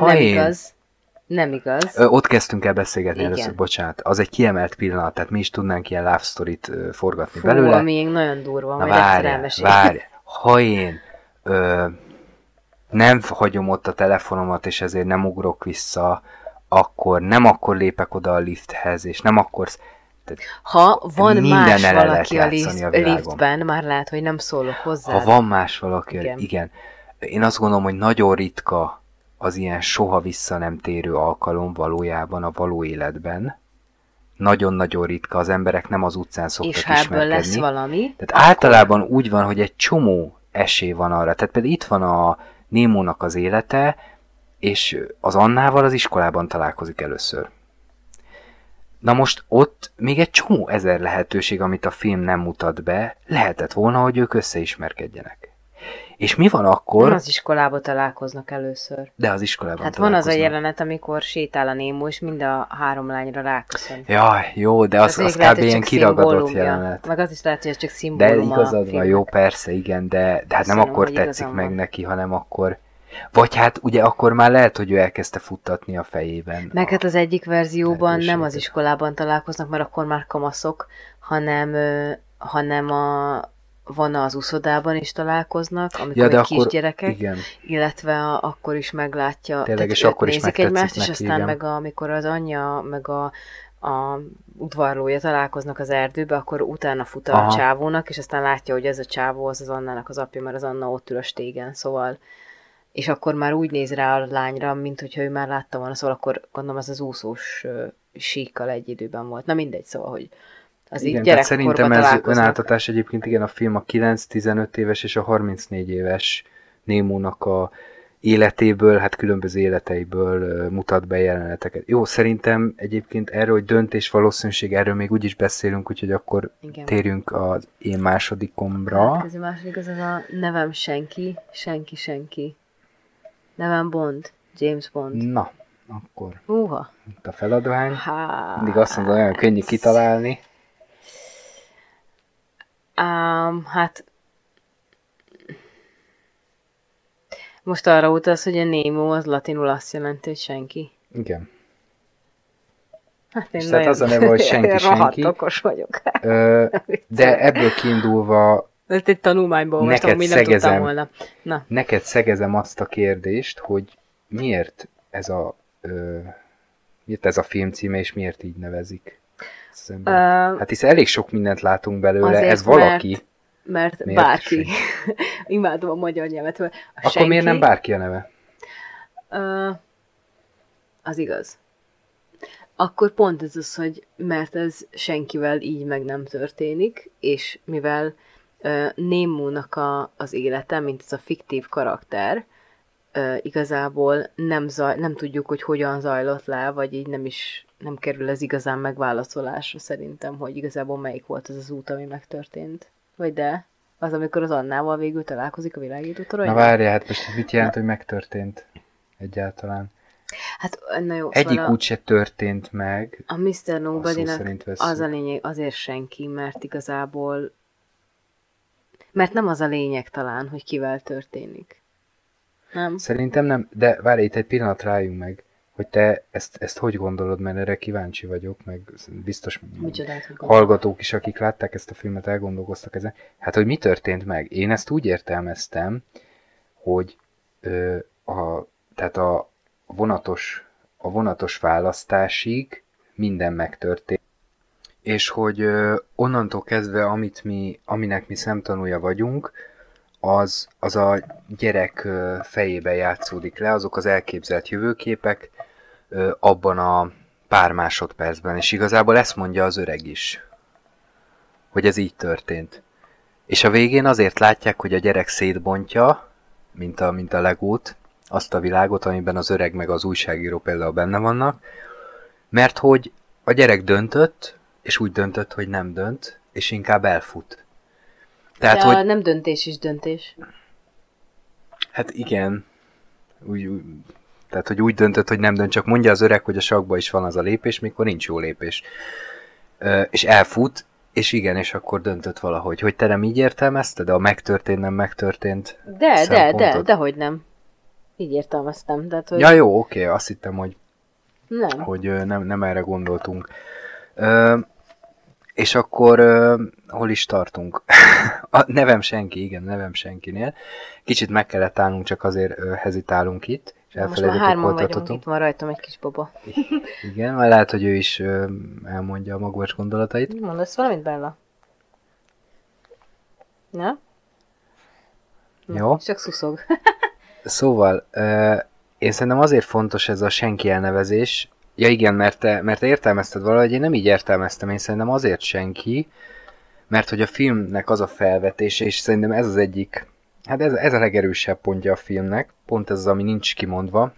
Nem igaz. Ott kezdtünk el beszélgetni először, bocsánat. Az egy kiemelt pillanat, tehát mi is tudnánk ilyen love storyt forgatni belőle. Még nagyon durva, majd egyszer elmesélj. Ha én nem hagyom ott a telefonomat, és ezért nem ugrok vissza, akkor nem akkor lépek oda a lifthez, és nem akkor... Ha van más valaki a liftben, már lehet, hogy nem szólok hozzá. Ha van más valaki, igen. Én azt gondolom, hogy nagyon ritka az ilyen soha vissza nem térő alkalom valójában a való életben. Nagyon-nagyon ritka, az emberek nem az utcán szoktak ismerkedni. És ebből lesz valami. Tehát akkor... általában úgy van, hogy egy csomó esély van arra. Tehát például itt van a Némónak az élete, és az Annával az iskolában találkozik először. Na most ott még egy csomó ezer lehetőség, amit a film nem mutat be, lehetett volna, hogy ők összeismerkedjenek. És mi van akkor... Nem az iskolába találkoznak először. De az iskolában hát van az a jelenet, amikor sétál a Némó, és mind a három lányra ráköszön. Jaj, jó, de az kb. Ilyen kiragadott jelenet. Meg az is lehet, hogy ez csak szimbólum. De igazad van, jó, persze, igen, de hát nem akkor tetszik meg neki, hanem akkor... Vagy hát ugye akkor már lehet, hogy ő elkezdte futtatni a fejében. Meg hát az egyik verzióban nem az iskolában találkoznak, mert akkor már kamaszok, hanem a... van az uszodában is találkoznak, amikor kisgyerekek, illetve akkor is meglátja, tényleg, és akkor is nézik egymást, és aztán meg amikor az anyja, meg a udvarlója találkoznak az erdőbe, akkor utána fut a csávónak, és aztán látja, hogy ez a csávó az Annának az apja, mert az Anna ott ül a stégen, szóval, és akkor már úgy néz rá a lányra, mint hogyha ő már látta volna, szóval akkor gondolom ez az úszós síkkal egy időben volt. Na mindegy, szóval, hogy az igen, tehát szerintem ez önáltatás egyébként, igen, a film a 9-15 éves és a 34 éves Némónak a életéből, hát különböző életeiből mutat be jeleneteket. Jó, szerintem egyébként erről, hogy döntés valószínűség, erről még úgyis beszélünk, úgyhogy akkor térjünk az én másodikomra. Hát, a második az a Nevem senki, Senkisenki. Nevem Bond, James Bond. Na, akkor itt a feladvány. Mindig azt mondom, olyan könnyű kitalálni. Hát most arra utalsz, hogy a Nemo az latinul azt jelenti, hogy senki. Igen. Hát én tehát az a neve, hogy senki. Okos vagyok. De ebből kiindulva ezt egy tanulmányból olvastam, mi nem tudtam volna. Na. Neked szegezem azt a kérdést, hogy miért ez a film címe, és miért így nevezik? Hát hisz elég sok mindent látunk belőle, azért, ez valaki. Mert bárki. Imádom a magyar nyelvet. Akkor miért nem bárki a neve? Az igaz. Akkor pont ez az, hogy mert ez senkivel így meg nem történik, és mivel Némónak az élete, mint ez a fiktív karakter, igazából nem tudjuk, hogy hogyan zajlott le, vagy így nem is nem kerül ez igazán megválaszolásra szerintem, hogy igazából melyik volt az az út, ami megtörtént. Vagy de? Az, amikor az Annával végül találkozik a világító torony? Na várjál, hát most mit jelent, hogy megtörtént egyáltalán? Hát, na jó, egyik út se történt meg. A Mr. Nobody-nek az a lényeg, azért senki, mert igazából... Mert nem az a lényeg talán, hogy kivel történik. Nem? Szerintem nem, de várj, itt egy pillanat rájunk meg, hogy te ezt hogy gondolod, mert erre kíváncsi vagyok, meg biztos hallgatók is, akik látták ezt a filmet, elgondolkoztak ezen. Hát, hogy mi történt meg? Én ezt úgy értelmeztem, hogy a vonatos választásig minden megtörtént, és hogy onnantól kezdve, aminek mi szemtanúja vagyunk, az a gyerek fejében játszódik le, azok az elképzelt jövőképek abban a pár másodpercben, és igazából ezt mondja az öreg is, hogy ez így történt. És a végén azért látják, hogy a gyerek szétbontja, mint a legót, azt a világot, amiben az öreg meg az újságíró például benne vannak, mert hogy a gyerek döntött, és úgy döntött, hogy nem dönt, és inkább elfut. Tehát, de a hogy... nem döntés is döntés. Hát igen. Tehát, hogy úgy döntött, hogy nem dönt, csak mondja az öreg, hogy a sakban is van az a lépés, mikor nincs jó lépés. És elfut, és igen, és akkor döntött valahogy. Hogy te nem így értelmezted, de a megtörtént, nem megtörtént De, hogy nem. Így értelmeztem. Tehát, hogy... Ja, jó, oké, azt hittem, hogy nem, hogy nem erre gondoltunk. És akkor hol is tartunk? A Nevem senki, igen, Nevem senkinél. Kicsit meg kellett állnunk, csak azért hezitálunk itt. És most már hárman vagyunk, itt van rajtam egy kis baba. Igen, mert lehet, hogy ő is elmondja a magvacs gondolatait. Mondasz valamit, Bella? Na? Jó. Csak szuszog. Szóval, én szerintem azért fontos ez a senki elnevezés. Ja igen, mert te értelmezted valahogy, én nem így értelmeztem, én szerintem azért senki, mert hogy a filmnek az a felvetése, és szerintem ez az egyik, hát ez a legerősebb pontja a filmnek, pont ez az, ami nincs kimondva,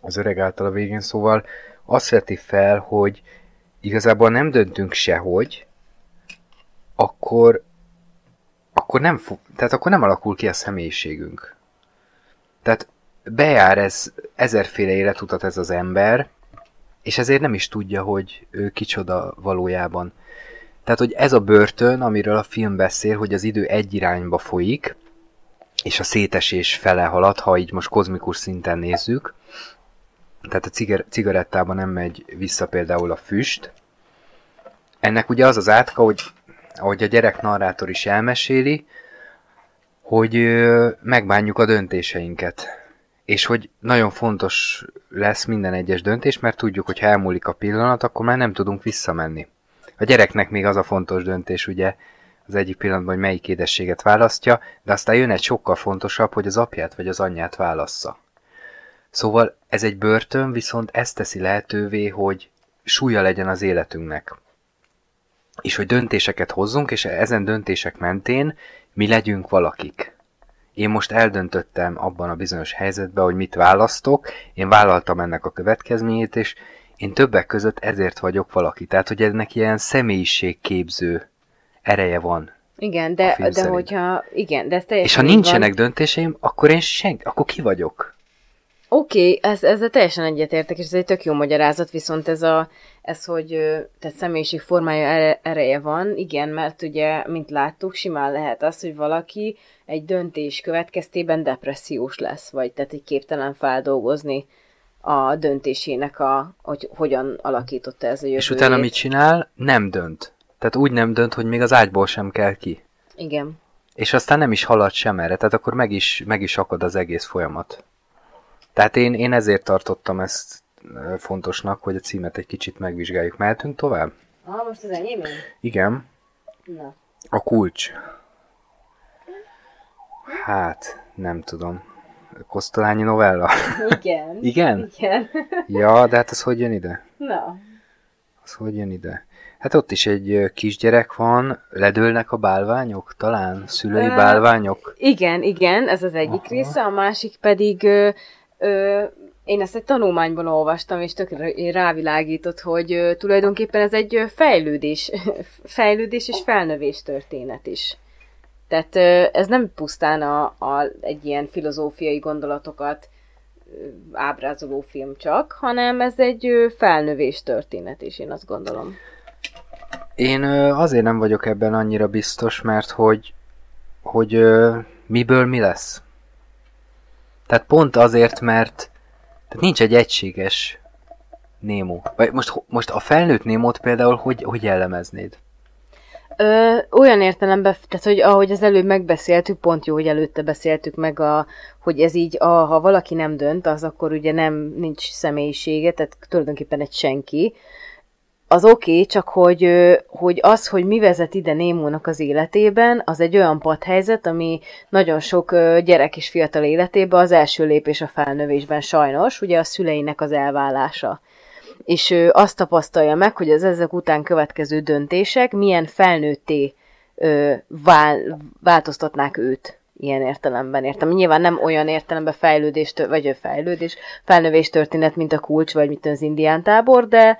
az öreg által a végén, szóval azt veti fel, hogy igazából nem döntünk sehogy, akkor nem alakul ki a személyiségünk. Tehát bejár ez ezerféle életutat ez az ember, és ezért nem is tudja, hogy ő kicsoda valójában. Tehát, hogy ez a börtön, amiről a film beszél, hogy az idő egy irányba folyik, és a szétesés fele halad, ha így most kozmikus szinten nézzük. Tehát a cigarettában nem megy vissza például a füst. Ennek ugye az az átka, hogy ahogy a gyerek narrátor is elmeséli, hogy megbánjuk a döntéseinket. És hogy nagyon fontos lesz minden egyes döntés, mert tudjuk, hogy ha elmúlik a pillanat, akkor már nem tudunk visszamenni. A gyereknek még az a fontos döntés, ugye, az egyik pillanatban, hogy melyik édességet választja, de aztán jön egy sokkal fontosabb, hogy az apját vagy az anyját válassza. Szóval ez egy börtön, viszont ezt teszi lehetővé, hogy súlya legyen az életünknek. És hogy döntéseket hozzunk, és ezen döntések mentén mi legyünk valakik. Én most eldöntöttem abban a bizonyos helyzetben, hogy mit választok, én vállaltam ennek a következményét, és én többek között ezért vagyok valaki. Tehát, hogy ennek ilyen személyiségképző ereje van. Igen, de hogyha... Igen, de ez teljesen. És ha nincsenek döntéseim, akkor én senki, akkor ki vagyok? Oké, ezzel teljesen egyetértek, és ez egy tök jó magyarázat, viszont ez hogy tehát személyiség formája ereje van, igen, mert ugye, mint láttuk, simán lehet az, hogy valaki egy döntés következtében depressziós lesz, vagy tehát egy képtelen feldolgozni a döntésének, hogy hogyan alakította ez a jövőjét. És utána mit csinál? Nem dönt. Tehát úgy nem dönt, hogy még az ágyból sem kell ki. Igen. És aztán nem is halad sem erre, tehát akkor meg is akad az egész folyamat. Tehát én ezért tartottam ezt fontosnak, hogy a címet egy kicsit megvizsgáljuk. Mehetünk tovább? Most az enyém? Igen. Na. A kulcs. Hát, nem tudom. Kosztolányi novella? Igen. Igen? Igen. Ja, de hát az hogy jön ide? Na. Az hogy jön ide? Hát ott is egy kisgyerek van, ledőlnek a bálványok, talán szülői bálványok? Igen, ez az egyik része, a másik pedig... Én ezt egy tanulmányban olvastam, és tökre rávilágított, hogy tulajdonképpen ez egy fejlődés és felnövés történet is. Tehát ez nem pusztán egy ilyen filozófiai gondolatokat ábrázoló film csak, hanem ez egy felnövés történet is, én azt gondolom. Én azért nem vagyok ebben annyira biztos, mert hogy miből mi lesz. Tehát pont azért, mert tehát nincs egy egységes Nemo. Vagy most a felnőtt Némót például hogy jellemeznéd? Olyan értelemben, tehát hogy ahogy az előbb megbeszéltük, pont jó, hogy előtte beszéltük meg, hogy ez így, ha valaki nem dönt, az akkor ugye nincs személyisége, tehát tulajdonképpen egy senki. Az oké, csak hogy az, hogy mi vezet ide Némónak az életében, az egy olyan padhelyzet, ami nagyon sok gyerek és fiatal életében az első lépés a felnövésben sajnos, ugye a szüleinek az elválása. És azt tapasztalja meg, hogy az ezek után következő döntések milyen felnőtté változtatnák őt ilyen értelemben. Nyilván nem olyan értelemben felnövés történet, mint a kulcs, vagy mint az indián tábor, de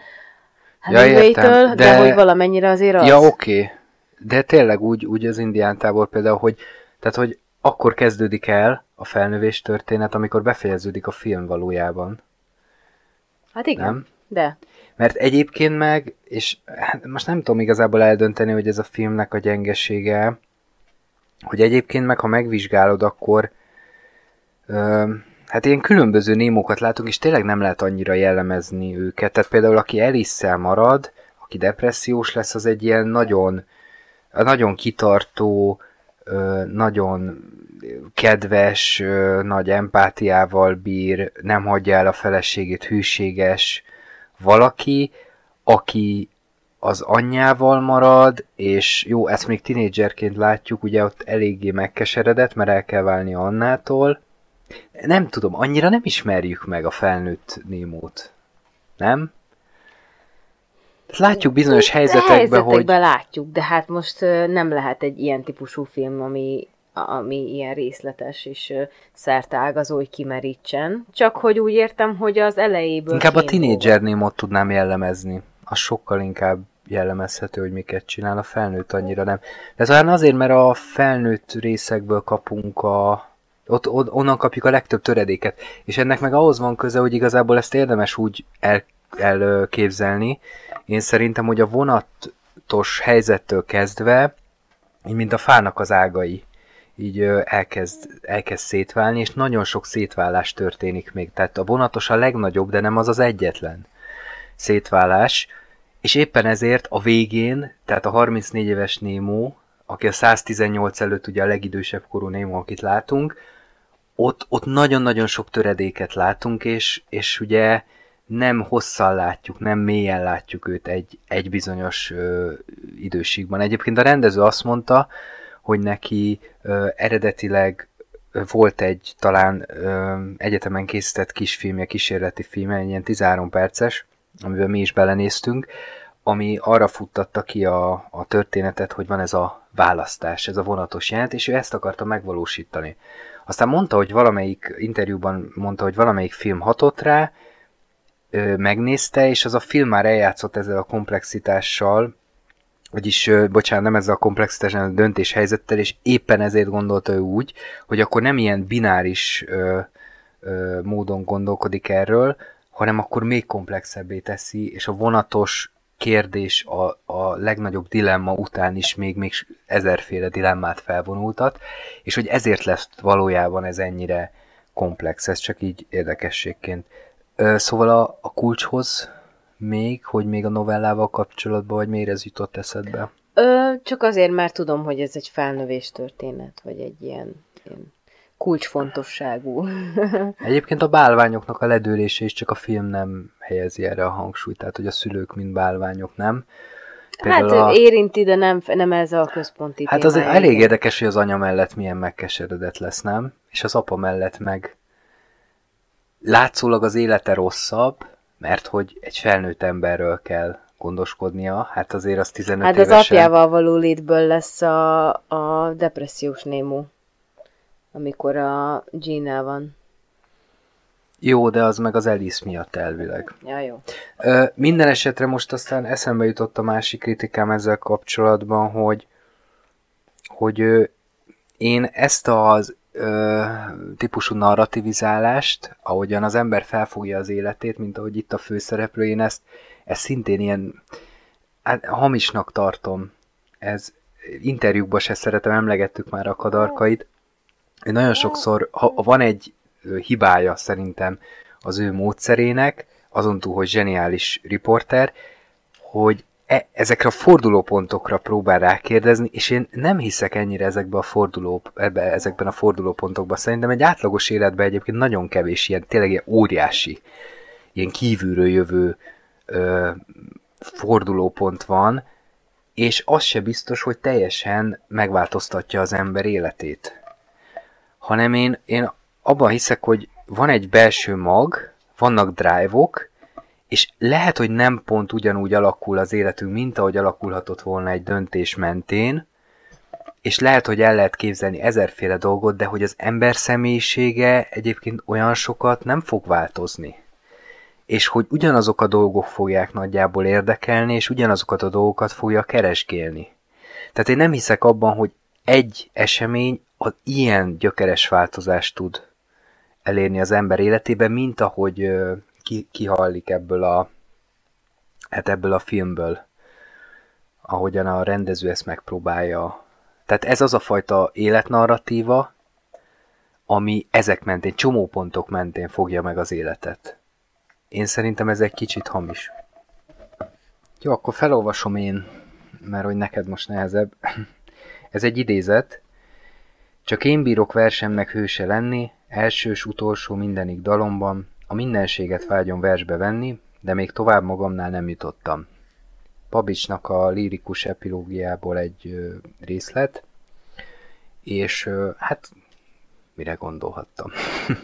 Hemingway-től, de hogy valamennyire azért az. Ja, oké. De tényleg úgy az indián tábor például, hogy akkor kezdődik el a felnövés történet, amikor befejeződik a film valójában. Hát igen, nem? De. Mert egyébként meg, és most nem tudom igazából eldönteni, hogy ez a filmnek a gyengesége, hogy egyébként meg, ha megvizsgálod, akkor hát ilyen különböző Némókat látunk, és tényleg nem lehet annyira jellemezni őket. Tehát például, aki Elise-szel marad, aki depressziós lesz, az egy ilyen nagyon, nagyon kitartó, nagyon kedves, nagy empátiával bír, nem hagyja el a feleségét, hűséges valaki, aki az anyjával marad, és jó, ezt még tinédzserként látjuk, ugye ott eléggé megkeseredett, mert el kell válni Annától. Nem tudom, annyira nem ismerjük meg a felnőtt Némót, nem? Látjuk bizonyos helyzetekben, hogy... látjuk, de hát most nem lehet egy ilyen típusú film, ami ilyen részletes és szerteágazó, hogy kimerítsen. Csak hogy úgy értem, hogy az elejéből... Inkább a tínédzser Némót tudnám jellemezni. Az sokkal inkább jellemezhető, hogy miket csinál, a felnőtt annyira nem. De talán azért, mert a felnőtt részekből kapunk onnan kapjuk a legtöbb töredéket. És ennek meg ahhoz van köze, hogy igazából ezt érdemes úgy elképzelni. Én szerintem, hogy a vonatos helyzettől kezdve, így mint a fának az ágai, így elkezd szétválni, és nagyon sok szétválás történik még. Tehát a vonatos a legnagyobb, de nem az az egyetlen szétválás. És éppen ezért a végén, tehát a 34 éves Nemo, aki a 118 előtt ugye a legidősebb korú Nemo, akit látunk, ott nagyon-nagyon sok töredéket látunk, és ugye nem hosszan látjuk, nem mélyen látjuk őt egy bizonyos időségben. Egyébként a rendező azt mondta, hogy neki eredetileg volt egy talán egyetemen készített kísérleti filmje, ilyen 13 perces, amiben mi is belenéztünk, ami arra futtatta ki a történetet, hogy van ez a választás, ez a vonatos jelent, és ő ezt akarta megvalósítani. Aztán mondta, hogy valamelyik interjúban mondta, hogy valamelyik film hatott rá, megnézte, és az a film már eljátszott ezzel a komplexitással, vagyis, bocsánat, nem ezzel a komplexitás, hanem a döntéshelyzettel, és éppen ezért gondolta ő úgy, hogy akkor nem ilyen bináris módon gondolkodik erről, hanem akkor még komplexebbé teszi, és a vonatos kérdés a legnagyobb dilemma után is még ezerféle dilemmát felvonultat, és hogy ezért lesz valójában ez ennyire komplex, ez csak így érdekességként. Szóval a kulcshoz még, hogy még a novellával kapcsolatban, vagy miért ez jutott eszedbe? Csak azért, mert tudom, hogy ez egy felnövés történet, vagy egy ilyen kulcsfontosságú. Egyébként a bálványoknak a ledőlése is, csak a film nem helyezi erre a hangsúlyt, tehát hogy a szülők mint bálványok, nem? Például érinti, de nem ez a központi téma. Hát az elég érdekes, hogy az anya mellett milyen megkeseredett lesz, nem? És az apa mellett meg látszólag az élete rosszabb, mert hogy egy felnőtt emberről kell gondoskodnia, hát azért az 15 évesen... Hát az apjával való létből lesz a depressziós Nemo, amikor a Gina van. Jó, de az meg az Elise miatt elvileg. Ja, jó. Minden esetre most aztán eszembe jutott a másik kritikám ezzel kapcsolatban, hogy én ezt az típusú narrativizálást, ahogyan az ember felfogja az életét, mint ahogy itt a főszereplő, én ezt szintén ilyen hamisnak tartom. Ez interjúkban se szeretem, emlegettük már a kadarkait. Nagyon sokszor, ha van egy hibája szerintem az ő módszerének, azon túl, hogy zseniális riporter, hogy ezekre a fordulópontokra próbál rákérdezni, és én nem hiszek ennyire ezekben a fordulópontokban. Szerintem egy átlagos életben egyébként nagyon kevés ilyen, tényleg ilyen óriási, ilyen kívülről jövő fordulópont van, és az se biztos, hogy teljesen megváltoztatja az ember életét. Hanem én abban hiszek, hogy van egy belső mag, vannak drive-ok, és lehet, hogy nem pont ugyanúgy alakul az életünk, mint ahogy alakulhatott volna egy döntés mentén, és lehet, hogy el lehet képzelni ezerféle dolgot, de hogy az ember személyisége egyébként olyan sokat nem fog változni. És hogy ugyanazok a dolgok fogják nagyjából érdekelni, és ugyanazokat a dolgokat fogja keresgélni. Tehát én nem hiszek abban, hogy egy esemény az ilyen gyökeres változást tud elérni az ember életében, mint ahogy kihallik ebből a filmből, ahogyan a rendező ezt megpróbálja. Tehát ez az a fajta életnarratíva, ami ezek mentén, csomó pontok mentén fogja meg az életet. Én szerintem ez egy kicsit hamis. Jó, akkor felolvasom én, mert hogy neked most nehezebb. Ez egy idézet. Csak én bírok versemnek hőse lenni, elsős, utolsó, mindenik dalomban, a mindenséget vágyom versbe venni, de még tovább magamnál nem jutottam. Babicsnak a lírikus epilógiából egy részlet, és hát mire gondolhattam?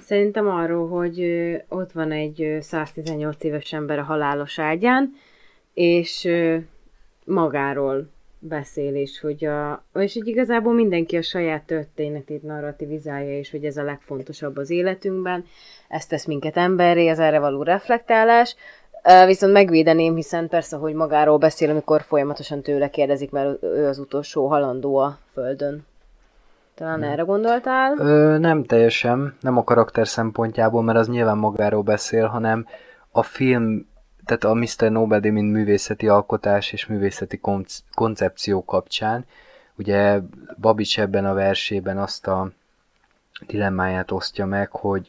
Szerintem arról, hogy ott van egy 118 éves ember a halálos ágyán, és magáról beszél, és hogy igazából mindenki a saját történetét narrativizálja, és hogy ez a legfontosabb az életünkben, ezt tesz minket emberré, az erre való reflektálás, viszont megvédeném, hiszen persze, hogy magáról beszél, amikor folyamatosan tőle kérdezik, mert ő az utolsó halandó a Földön. Talán erre gondoltál? Nem teljesen, nem a karakter szempontjából, mert az nyilván magáról beszél, hanem a film, tehát a Mr. Nobody, mint művészeti alkotás és művészeti koncepció kapcsán. Ugye Babics ebben a versében azt a dilemmáját osztja meg, hogy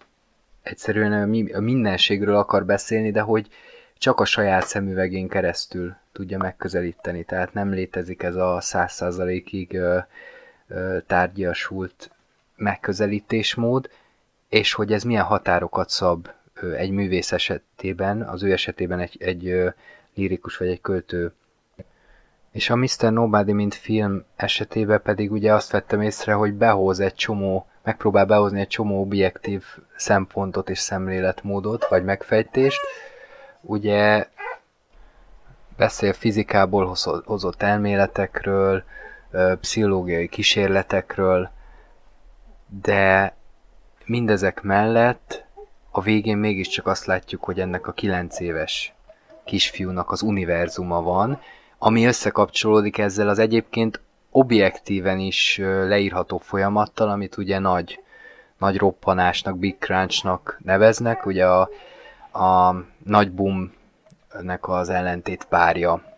egyszerűen a mindenségről akar beszélni, de hogy csak a saját szemüvegén keresztül tudja megközelíteni. Tehát nem létezik ez a 100%-ig tárgyasult megközelítésmód, és hogy ez milyen határokat szab egy művész esetében, az ő esetében egy lírikus vagy egy költő. És a Mr. Nobody mint film esetében pedig ugye azt vettem észre, hogy megpróbál behozni egy csomó objektív szempontot és szemléletmódot, vagy megfejtést. Ugye beszél fizikából hozott elméletekről, pszichológiai kísérletekről, de mindezek mellett a végén mégiscsak azt látjuk, hogy ennek a 9 éves kisfiúnak az univerzuma van, ami összekapcsolódik ezzel az egyébként objektíven is leírható folyamattal, amit ugye nagy roppanásnak, big crunchnak neveznek, ugye a nagy boomnek az ellentét párja.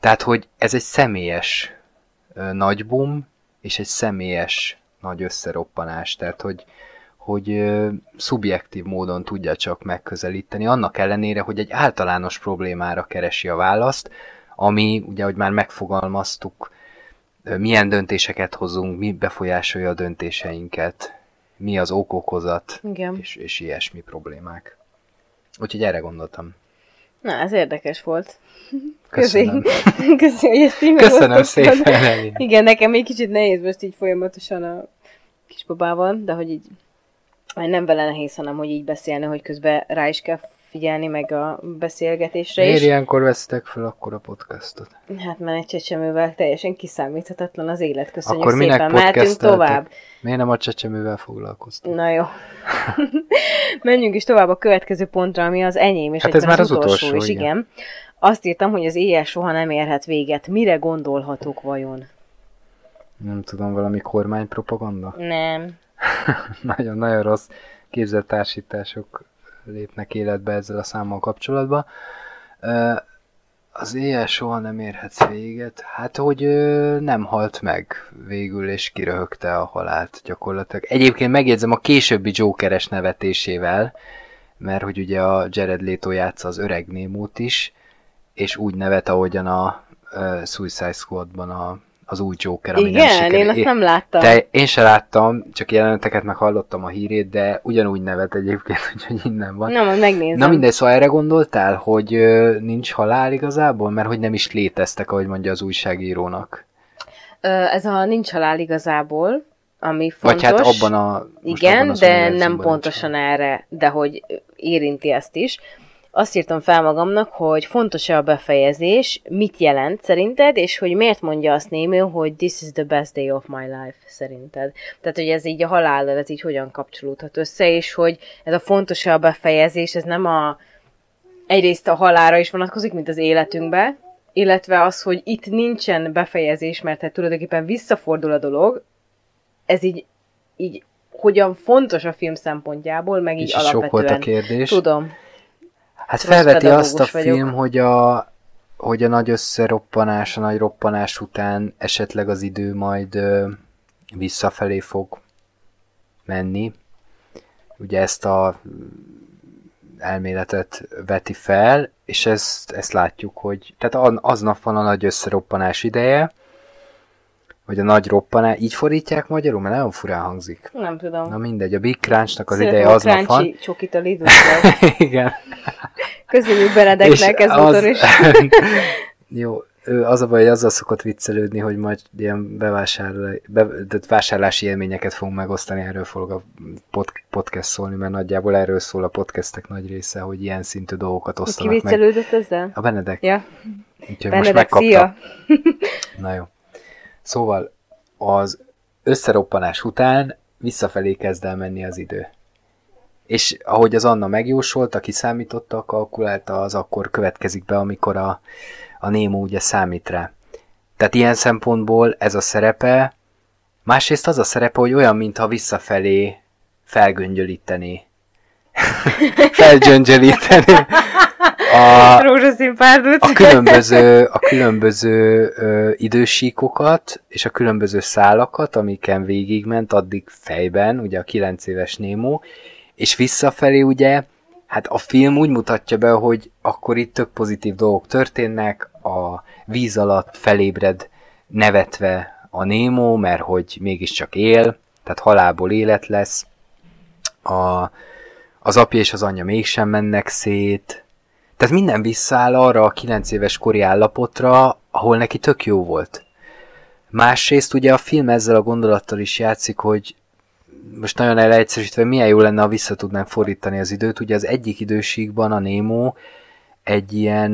Tehát, hogy ez egy személyes nagy boom, és egy személyes nagy összeroppanás, tehát, hogy szubjektív módon tudja csak megközelíteni, annak ellenére, hogy egy általános problémára keresi a választ, ami, ugye, ahogy már megfogalmaztuk, milyen döntéseket hozunk, mi befolyásolja a döntéseinket, mi az okokozat, és ilyesmi problémák. Úgyhogy erre gondoltam. Na, ez érdekes volt. Köszönöm. Köszönöm, hogy ezt így Köszönöm szépen. Igen, nekem egy kicsit nehéz most így folyamatosan a kisbabával, de hogy így nem vele nehéz, hanem hogy így beszélni, hogy közben rá is kell figyelni meg a beszélgetésre is. Miért ilyenkor vesztek fel akkor a podcastot? Hát már egy csecsemővel teljesen kiszámíthatatlan az élet. Köszönjük akkor szépen, mehetünk tovább. Miért nem a csecsemővel foglalkoztunk? Na jó. Menjünk is tovább a következő pontra, ami az enyém, és hát egyben az utolsó is, igen. Azt írtam, hogy az éjjel soha nem érhet véget. Mire gondolhatok vajon? Nem tudom, valami kormánypropaganda? Nem. Nagyon-nagyon rossz képzeltársítások lépnek életbe ezzel a számmal kapcsolatban. Az éjjel soha nem érhetsz véget. Hát, hogy nem halt meg végül, és kiröhögte a halált gyakorlatilag. Egyébként megjegyzem a későbbi Jokeres nevetésével, mert hogy ugye a Jared Leto játsza az öreg Némót is, és úgy nevet, ahogyan a Suicide Squadban az új Joker, ami nem sikerült. Igen, én azt nem láttam. Én se láttam, csak jeleneteket meg hallottam a hírét, de ugyanúgy nevet egyébként, hogy innen van. Na, majd megnézem. Na mindegy, szóval erre gondoltál, hogy nincs halál igazából? Mert hogy nem is léteztek, ahogy mondja az újságírónak. Ez a nincs halál igazából, ami fontos. Vagy hát abban a... Igen, abban de nem pontosan erre, de hogy érinti ezt is. Azt írtam fel magamnak, hogy fontos-e a befejezés, mit jelent szerinted, és hogy miért mondja azt Nemo, hogy this is the best day of my life, szerinted. Tehát, hogy ez így a halállal, ez így hogyan kapcsolódhat össze, és hogy ez a fontos-e a befejezés, ez nem a... egyrészt a halálra is vonatkozik, mint az életünkbe, illetve az, hogy itt nincsen befejezés, mert hát tulajdonképpen visszafordul a dolog, ez így hogyan fontos a film szempontjából, meg így alapvetően. Sok volt a kérdés. Tudom. Hát felveti azt a film, hogy a nagy összeroppanás, a nagy roppanás után esetleg az idő majd visszafelé fog menni. Ugye ezt a elméletet veti fel, és ezt látjuk, hogy tehát aznap van a nagy összeroppanás ideje, vagy a nagy roppanás, így fordítják magyarul? Mert nagyon furán hangzik. Nem tudom. Na mindegy, a Big Crunch-nak az ideje aznap van. Szeretem a csokit a Lidl-től. Igen. Közüljük Benedeknek, ez motor is. Jó, az a baj, hogy azzal szokott viccelődni, hogy majd ilyen vásárlási élményeket fogunk megosztani, erről fog a podcast szólni, mert nagyjából erről szól a podcastek nagy része, hogy ilyen szintű dolgokat osztanak meg. Ki viccelődött ezzel? A Benedek. Ja. Úgyhogy Benedek, most megkapta. Na jó. Szóval az összeroppanás után visszafelé kezd el menni az idő. És ahogy az Anna megjósolta, kiszámította, kalkulálta, az akkor következik be, amikor a Nemo ugye számít rá. Tehát ilyen szempontból ez a szerepe, másrészt az a szerepe, hogy olyan, mintha visszafelé felgöngyölíteni. Felgyöngyölíteni. A különböző idősíkokat és a különböző szálakat, amiken végigment addig fejben, ugye a 9 éves Nemo, és visszafelé ugye, hát a film úgy mutatja be, hogy akkor itt tök pozitív dolgok történnek, a víz alatt felébred nevetve a Nemo, mert hogy mégiscsak él, tehát halálból élet lesz, az apja és az anyja mégsem mennek szét. Tehát minden visszáll arra a 9 éves kori állapotra, ahol neki tök jó volt. Másrészt ugye a film ezzel a gondolattal is játszik, hogy most nagyon elegyszerűsítve, milyen jó lenne, ha vissza tudnánk fordítani az időt. Ugye az egyik időségben a Nemo egy ilyen,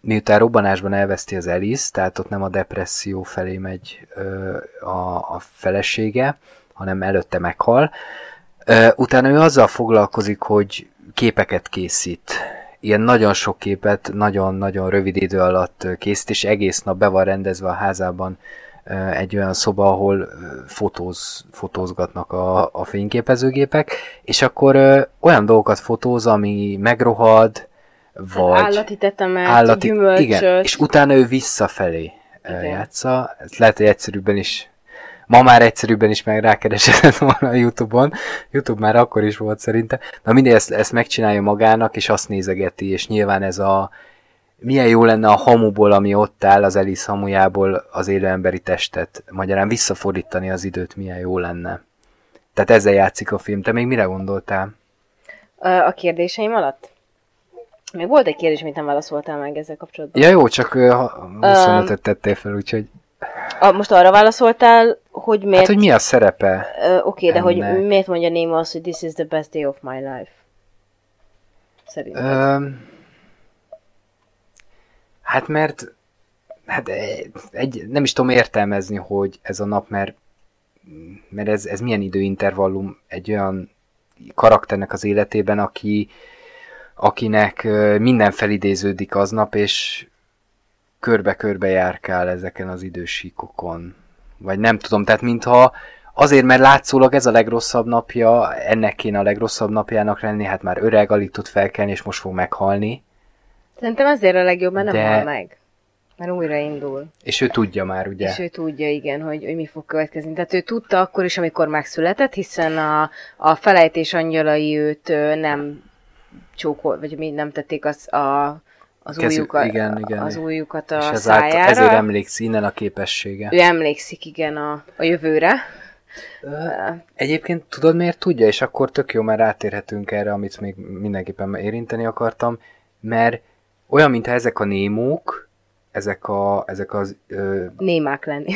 miután robbanásban elveszti az Elise, tehát ott nem a depresszió felé megy a felesége, hanem előtte meghal. Utána ő azzal foglalkozik, hogy képeket készít. Ilyen nagyon sok képet, nagyon-nagyon rövid idő alatt készít, és egész nap be van rendezve a házában egy olyan szoba, ahol fotózgatnak a fényképezőgépek, és akkor olyan dolgokat fotóz, ami megrohad, vagy... állati tetemet, gyümölcsöt. Igen, és utána ő visszafelé játsza. Ez lehet, hogy egyszerűbben is... Ma már egyszerűbben is meg rákeresett volna a YouTube-on. YouTube már akkor is volt szerintem. Na mindegy, ezt megcsinálja magának, és azt nézegeti, és nyilván ez a... Milyen jó lenne a hamuból, ami ott áll, az Elise hamujából az élő emberi testet. Magyarán visszafordítani az időt, milyen jó lenne. Tehát ezzel játszik a film. Te még mire gondoltál? A kérdéseim alatt? Még volt egy kérdés, amit nem válaszoltál meg ezzel kapcsolatban. Ja jó, csak 25-öt tettél fel, úgyhogy... Most arra válaszoltál, hogy miért... Hát, hogy mi a szerepe? Oké, de hogy miért mondja Nemo azt, hogy this is the best day of my life? szerinted? Hát mert nem is tudom értelmezni, hogy ez a nap, mert ez milyen időintervallum egy olyan karakternek az életében, akinek minden felidéződik aznap, és körbe-körbe járkál ezeken az idősíkokon. Vagy nem tudom, tehát mintha azért, mert látszólag ez a legrosszabb napja, ennek kéne a legrosszabb napjának lenni, hát már öreg, alig tud felkelni, és most fog meghalni. Szerintem azért a legjobb, mert nem hal meg. Mert újraindul. És ő tudja már, ugye? És ő tudja, igen, hogy mi fog következni. Tehát ő tudta akkor is, amikor megszületett, hiszen a felejtés angyalai őt nem csókol, vagy mi nem tették az ujjukat a szájára. Ezért emlékszik, innen a képessége. Ő emlékszik, igen, a jövőre. Egyébként tudod, miért tudja? És akkor tök jó, mert rátérhetünk erre, amit még mindenképpen érinteni akartam, mert olyan, mintha ezek a némók, némák lenni.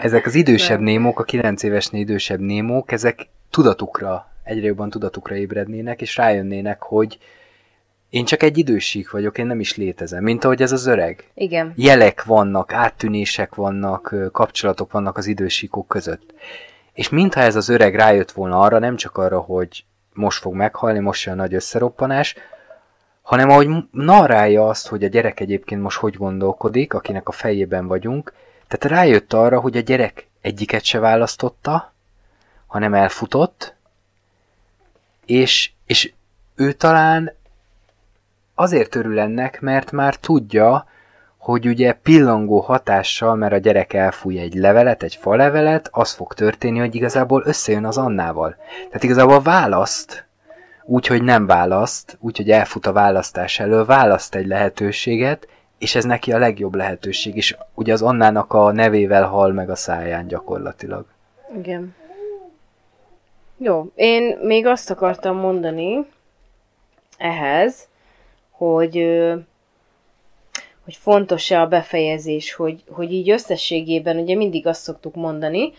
Ezek az idősebb némók, a 9 évesnél idősebb némók, ezek egyre jobban tudatukra ébrednének, és rájönnének, hogy én csak egy idősík vagyok, én nem is létezem, mint ahogy ez az öreg. Igen. Jelek vannak, áttűnések vannak, kapcsolatok vannak az idősíkok között. És mintha ez az öreg rájött volna arra, nem csak arra, hogy most fog meghalni, most jön a nagy összeroppanás, hanem ahogy narrálja azt, hogy a gyerek egyébként most hogy gondolkodik, akinek a fejében vagyunk, tehát rájött arra, hogy a gyerek egyiket se választotta, hanem elfutott, és ő talán azért örül ennek, mert már tudja, hogy ugye pillangó hatással, mert a gyerek elfúj egy levelet, egy falevelet, az fog történni, hogy igazából összejön az Annával. Tehát igazából választ, úgyhogy nem választ, úgyhogy elfut a választás elől, választ egy lehetőséget, és ez neki a legjobb lehetőség, és ugye az Annának a nevével hal meg a száján gyakorlatilag. Igen. Jó, én még azt akartam mondani ehhez, hogy fontos-e a befejezés, hogy így összességében ugye mindig azt szoktuk mondani,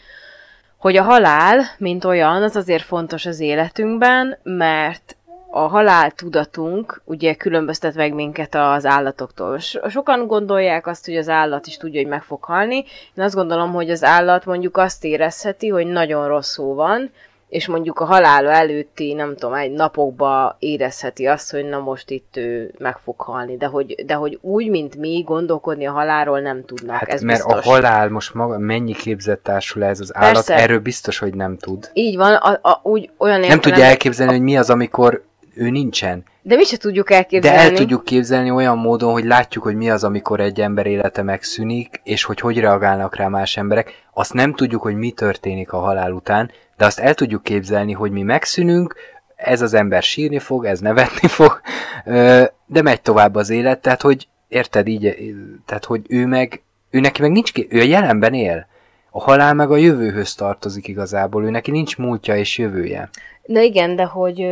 hogy a halál, mint olyan, az azért fontos az életünkben, mert a halál tudatunk ugye különböztet meg minket az állatoktól. Sokan gondolják azt, hogy az állat is tudja, hogy meg fog halni. Én azt gondolom, hogy az állat mondjuk azt érezheti, hogy nagyon rosszul van, és mondjuk a halála előtti, nem tudom, egy napokban érezheti azt, hogy na most itt ő meg fog halni, de hogy úgy, mint mi, gondolkodni a halálról nem tudnak, hát, ez mert biztos. A halál most maga mennyi képzett társul ez az állat, persze. Erről biztos, hogy nem tud. Így van, úgy olyan nem tudja elképzelni, hogy mi az, amikor ő nincsen. De mi se tudjuk elképzelni. De el tudjuk képzelni olyan módon, hogy látjuk, hogy mi az, amikor egy ember élete megszűnik, és hogy reagálnak rá más emberek. Azt nem tudjuk, hogy mi történik a halál után, de azt el tudjuk képzelni, hogy mi megszűnünk, ez az ember sírni fog, ez nevetni fog, de megy tovább az élet, tehát hogy érted így, tehát hogy ő a jelenben él. A halál meg a jövőhöz tartozik igazából, ő neki nincs múltja és jövője. Na igen, de hogy...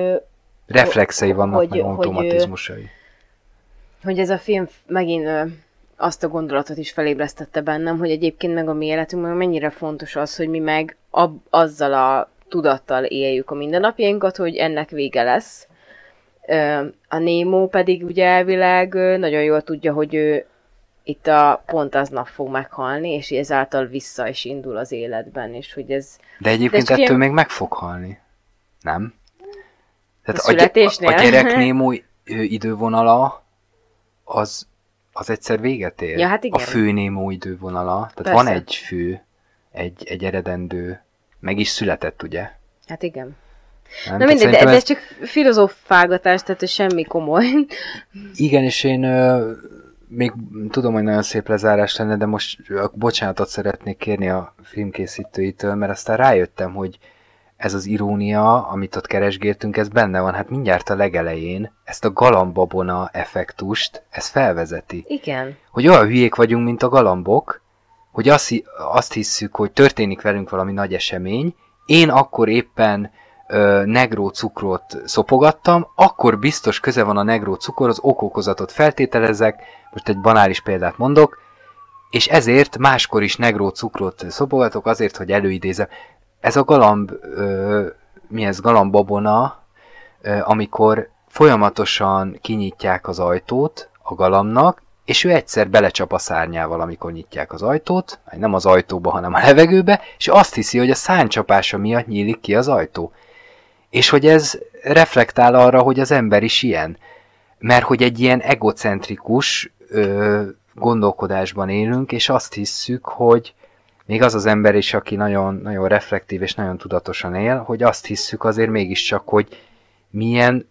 Reflexei vannak, meg automatizmusai. Hogy ez a film megint azt a gondolatot is felébresztette bennem, hogy egyébként meg a mi életünkben mennyire fontos az, hogy mi meg azzal a tudattal éljük a mindennapjainkat, hogy ennek vége lesz. A Nemo pedig ugye elvileg nagyon jól tudja, hogy ő itt pont aznap fog meghalni, és ezáltal vissza is indul az életben. És hogy ez... De egyébként ettől még meg fog halni. Nem? Tehát a gyerek Nemo idővonala az egyszer véget ér. Ja, hát igen. A fő Nemo idővonala. Tehát persze. Van egy fő, egy eredendő, meg is született, ugye? Hát igen. Nem? Na mindegy, de ez csak filozófálgatás, tehát semmi komoly. Igen, és én még tudom, hogy nagyon szép lezárás lenne, de most bocsánatot szeretnék kérni a filmkészítőitől, mert aztán rájöttem, hogy ez az irónia, amit ott keresgéltünk, ez benne van, hát mindjárt a legelején ezt a galambabona effektust, ez felvezeti. Igen. Hogy olyan hülyék vagyunk, mint a galambok, hogy azt hisszük, hogy történik velünk valami nagy esemény, én akkor éppen negró cukrot szopogattam, akkor biztos köze van a negró cukor, az okokozatot feltételezek, most egy banális példát mondok, és ezért máskor is negró cukrot szopogatok, azért, hogy előidézem. Ez a galamb babona, amikor Folyamatosan kinyitják az ajtót a galamnak, és ő egyszer belecsap a szárnyával, amikor nyitják az ajtót, nem az ajtóba, hanem a levegőbe, és azt hiszi, hogy a szárnycsapása miatt nyílik ki az ajtó. És hogy ez reflektál arra, hogy az ember is ilyen. Mert hogy egy ilyen egocentrikus gondolkodásban élünk, és azt hisszük, hogy még az az ember is, aki nagyon, nagyon reflektív és nagyon tudatosan él, hogy azt hisszük azért mégiscsak, hogy milyen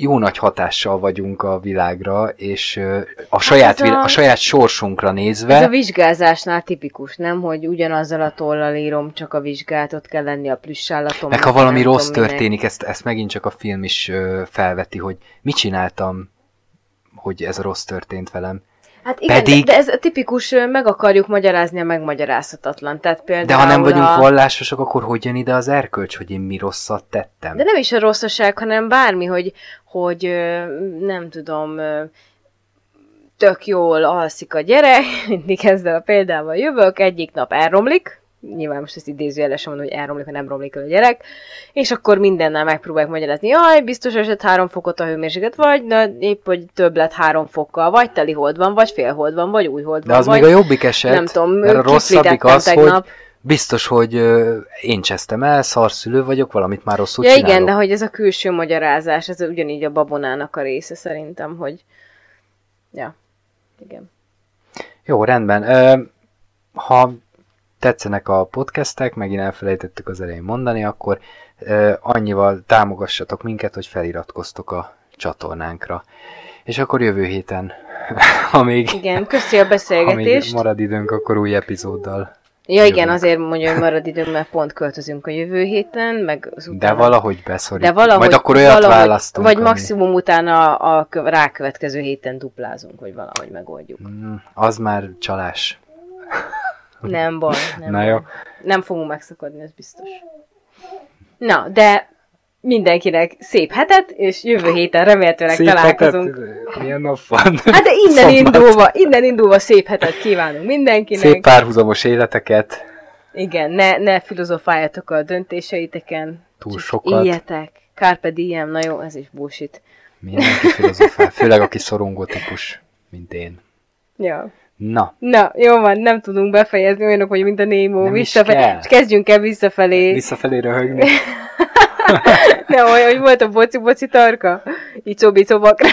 jó nagy hatással vagyunk a világra, és a saját sorsunkra nézve... Ez a vizsgázásnál tipikus, nem? Hogy ugyanazzal a tollal írom, csak a vizsgát, ott kell lenni a plüssállatom. Meg ha valami rossz történik, ezt megint csak a film is felveti, hogy mit csináltam, hogy ez rossz történt velem. Hát igen, pedig... de ez tipikus, meg akarjuk magyarázni a megmagyarázhatatlan. Tehát például de ha nem vagyunk vallásosak, akkor hogy jön ide az erkölcs, hogy én mi rosszat tettem? De nem is a rosszaság, hanem bármi, hogy nem tudom, tök jól alszik a gyerek, mindig ezzel a példával jövök, egyik nap elromlik, nyilván most ezt idézőjelesen mondom, hogy elromlik, ha nem romlik el a gyerek, és akkor mindennel megpróbálják magyarázni, jaj, biztos esett 3 fokot a hőmérséklet, vagy na, épp, hogy több lett 3 fokkal, vagy teli hold van, vagy félhold van, vagy új hold van. De az vagy, még a jobbik eset, nem tudom, mert a rosszabbik az, tegnap. Hogy biztos, hogy én csesztem el, szarszülő vagyok, valamit már rosszul csinálok. Igen, de hogy ez a külső magyarázás, ez ugyanígy a babonának a része szerintem, hogy... Ja, igen. Jó, rendben. Ha tetszenek a podcastek, megint elfelejtettük az elején mondani, akkor annyival támogassatok minket, hogy feliratkoztok a csatornánkra. És akkor jövő héten, ha még... Igen, köszi a beszélgetést. Ha marad időnk, akkor új epizóddal. Ja jövünk. Igen, azért mondja, hogy marad időnk, mert pont költözünk a jövő héten, meg az utána... De valahogy beszorítjuk. Majd akkor olyat választunk. Vagy maximum utána a rákövetkező héten duplázunk, hogy valahogy megoldjuk. Az már csalás. Nem baj. Jó. Nem fogunk megszakadni, ez biztos. Na, de mindenkinek szép hetet, és jövő héten remélhetőleg szép találkozunk. Hetet. Milyen nap van? Hát de innen indulva szép hetet kívánunk mindenkinek. Szép párhuzamos életeket. Igen, ne filozofáljatok a döntéseiteken. Túl sokat. Ilyetek. Carpe diem, na jó, ez is bullshit. Mindenki filozofál, főleg aki szorongó típus, mint én. Ja. Na, jó van, nem tudunk befejezni olyanok, hogy mint a Nemo, és kezdjünk el visszafelé. Visszafelé röhögni. Nem olyan, hogy volt a boci-boci tarka. Így szobí-szobakra.